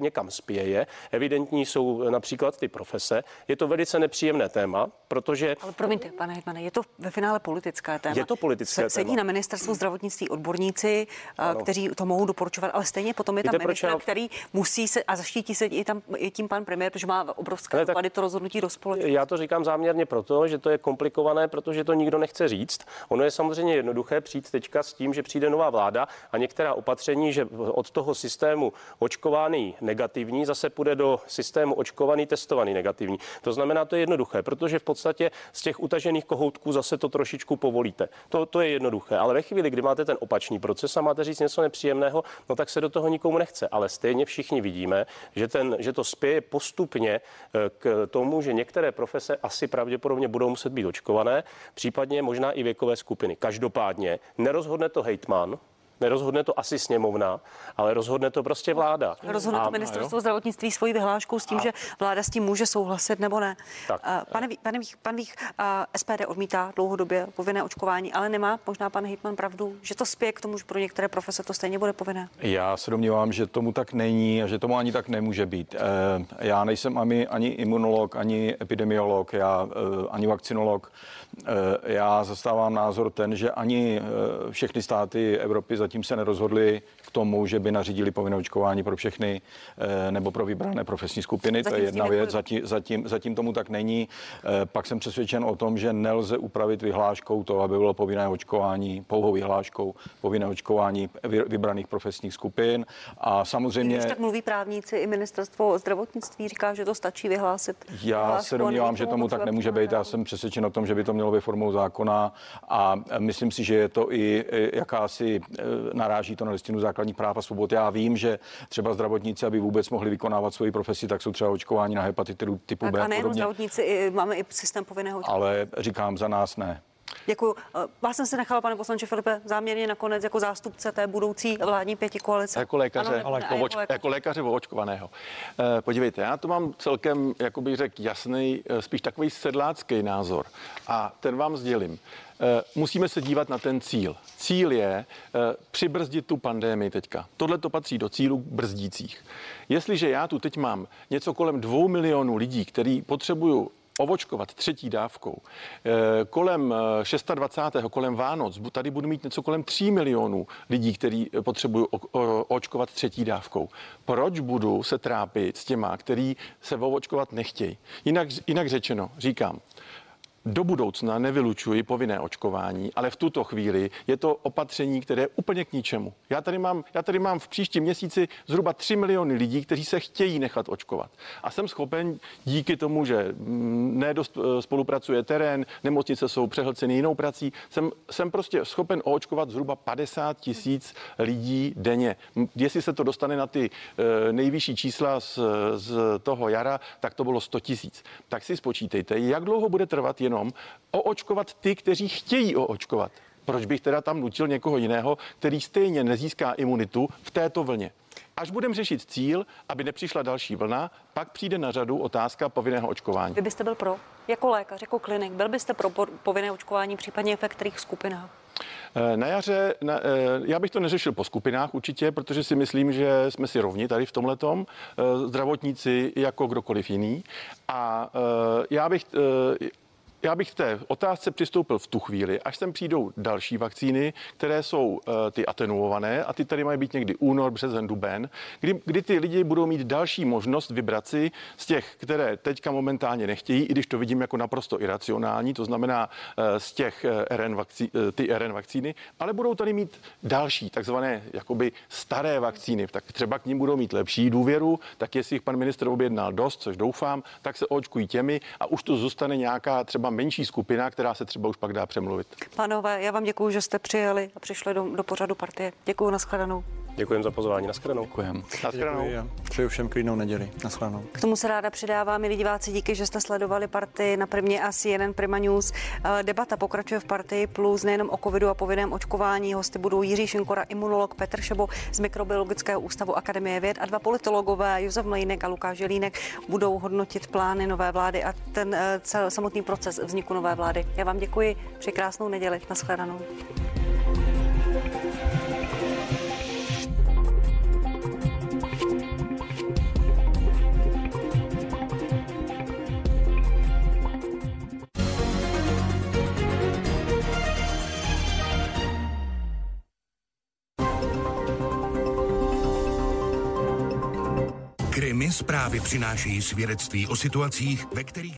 někam spěje. Evidentní jsou například ty profese. Je to velice nepříjemné téma, protože... Ale promiňte, pane hejtmane, je to ve finále politické téma. Je to politické téma. Sedí na ministerstvu zdravotnictví odborníci, ano, kteří to mohou doporučovat, ale stejně potom je tam ministr, který musí se a zaštítí se i tam i tím pan premiér, protože má obrovské dopady to rozhodnutí do společnosti. Já to říkám záměrně proto, že to je komplikované, protože to nikdo nechce říct. Ono je samozřejmě jednoduché přijít teďka s tím, že přijde nová vláda a některá opatření, že od toho systému očkovaný negativní zase půjde do systému očkovaný testovaný negativní. To znamená, to je jednoduché, protože v podstatě z těch utažených kohoutků zase to trošičku povolíte. To je jednoduché, ale ve chvíli, kdy máte ten opačný proces a máte říct něco nepříjemného, no tak se do toho nikomu nechce, ale stejně všichni vidíme, že to spěje postupně k tomu, že některé profese asi pravděpodobně budou muset být očkované, případně možná i věkové skupiny. Každopádně nerozhodne to hejtman, nerozhodne to asi sněmovna, ale rozhodne to prostě vláda. Rozhodne to ministerstvo zdravotnictví svojí vyhláškou s tím, že vláda s tím může souhlasit nebo ne. Tak, pan Vích, SPD odmítá dlouhodobě povinné očkování, ale nemá možná pan hejtman pravdu, že to spěje k tomu, že pro některé profese to stejně bude povinné? Já se domnívám, že tomu tak není a že tomu ani tak nemůže být. Já nejsem ani imunolog, ani epidemiolog, ani vakcinolog. Já zastávám názor ten, že ani všechny státy Evropy zatím se nerozhodli k tomu, že by nařídili povinné očkování pro všechny nebo pro vybrané profesní skupiny. Zatím to je jedna věc, zatím tomu tak není. Pak jsem přesvědčen o tom, že nelze upravit vyhláškou to, aby bylo povinné očkování, pouhou vyhláškou povinné očkování vybraných profesních skupin. A samozřejmě... Už tak mluví právníci i ministerstvo zdravotnictví, říká, že to stačí vyhlásit. Já se domnívám, že tomu tak nemůže být. Já jsem přesvědčen o tom, že by to mělo být formou zákona a myslím si, že je to i jakási... naráží to na listinu základních práv a svobod. Já vím, že třeba zdravotníci, aby vůbec mohli vykonávat svoji profesi, tak jsou třeba očkováni na hepatitidu typu B. A nejenom zdravotníci, máme i systém povinného očkování. Ale říkám, za nás ne. Děkuji. Vás jsem si nechala, pane poslanče Filipe, záměrně nakonec jako zástupce té budoucí vládní pětikoalice. Jako lékaře očkovaného. Podívejte, já to mám celkem, jako bych řekl, jasný, spíš takový sedlácký názor. A ten vám sdělím. Musíme se dívat na ten cíl. Cíl je přibrzdit tu pandemii teďka. Tohle to patří do cílů brzdících. Jestliže já tu teď mám něco kolem 2 milionů lidí, který potřebuju ovočkovat 3. dávkou. Kolem 26. kolem Vánoc tady budu mít něco kolem 3 milionů lidí, kteří potřebují očkovat 3. dávkou. Proč budu se trápit s těma, kteří se očkovat nechtějí? Jinak řečeno, říkám, do budoucna nevylučuji povinné očkování, ale v tuto chvíli je to opatření, které je úplně k ničemu. Já tady mám v příštím měsíci zhruba 3 miliony lidí, kteří se chtějí nechat očkovat. A jsem schopen díky tomu, že nedost spolupracuje terén, nemocnice jsou přehlceny jinou prací, jsem prostě schopen oočkovat zhruba 50 000 lidí denně. Jestli se to dostane na ty nejvyšší čísla z toho jara, tak to bylo 100 000. Tak si spočítejte, jak dlouho bude trvat jenom oočkovat ty, kteří chtějí oočkovat. Proč bych teda tam nutil někoho jiného, který stejně nezíská imunitu v této vlně? Až budeme řešit cíl, aby nepřišla další vlna, pak přijde na řadu otázka povinného očkování. Vy byste byl pro, jako lékař, jako klinik, byl byste pro povinné očkování, případně ve kterých skupinách? Na jaře, já bych to neřešil po skupinách určitě, protože si myslím, že jsme si rovni tady v tomhletom, zdravotníci jako kdokoliv jiný. A já bych té otázce přistoupil v tu chvíli, až sem přijdou další vakcíny, které jsou ty atenuované a ty tady mají být někdy únor, březen, duben, kdy ty lidi budou mít další možnost vybrat si z těch, které teďka momentálně nechtějí, i když to vidím jako naprosto iracionální, to znamená z těch RN vakcíny, ale budou tady mít další, takzvané jakoby staré vakcíny, tak třeba k nim budou mít lepší důvěru, tak jestli jich pan ministr objednal dost, což doufám, tak se očkují těmi a už tu zůstane nějaká třeba menší skupina, která se třeba už pak dá přemluvit. Pánové, já vám děkuju, že jste přijeli a přišli do pořadu Partie. Děkuju, nashledanou. Děkujeme za pozvání, nashledanou. Děkujeme. Nashledanou. Přeju všem klidnou neděli. Nashledanou. K tomu se ráda přidávám, milí diváci, díky, že jste sledovali Partii na Primě a CNN Prima News. Debata pokračuje v Partii Plus nejenom o covidu a povinném očkování. Hosty budou Jiří Šinkora, imunolog, Petr Šebo z Mikrobiologického ústavu Akademie věd a dva politologové, Josef Mlejnek a Lukáš Jelínek, budou hodnotit plány nové vlády a ten samotný proces vzniku nové vlády. Já vám děkuji, přeji krásnou neděli, nashledanou. Krimi zprávy přinášejí svědectví o situacích, ve kterých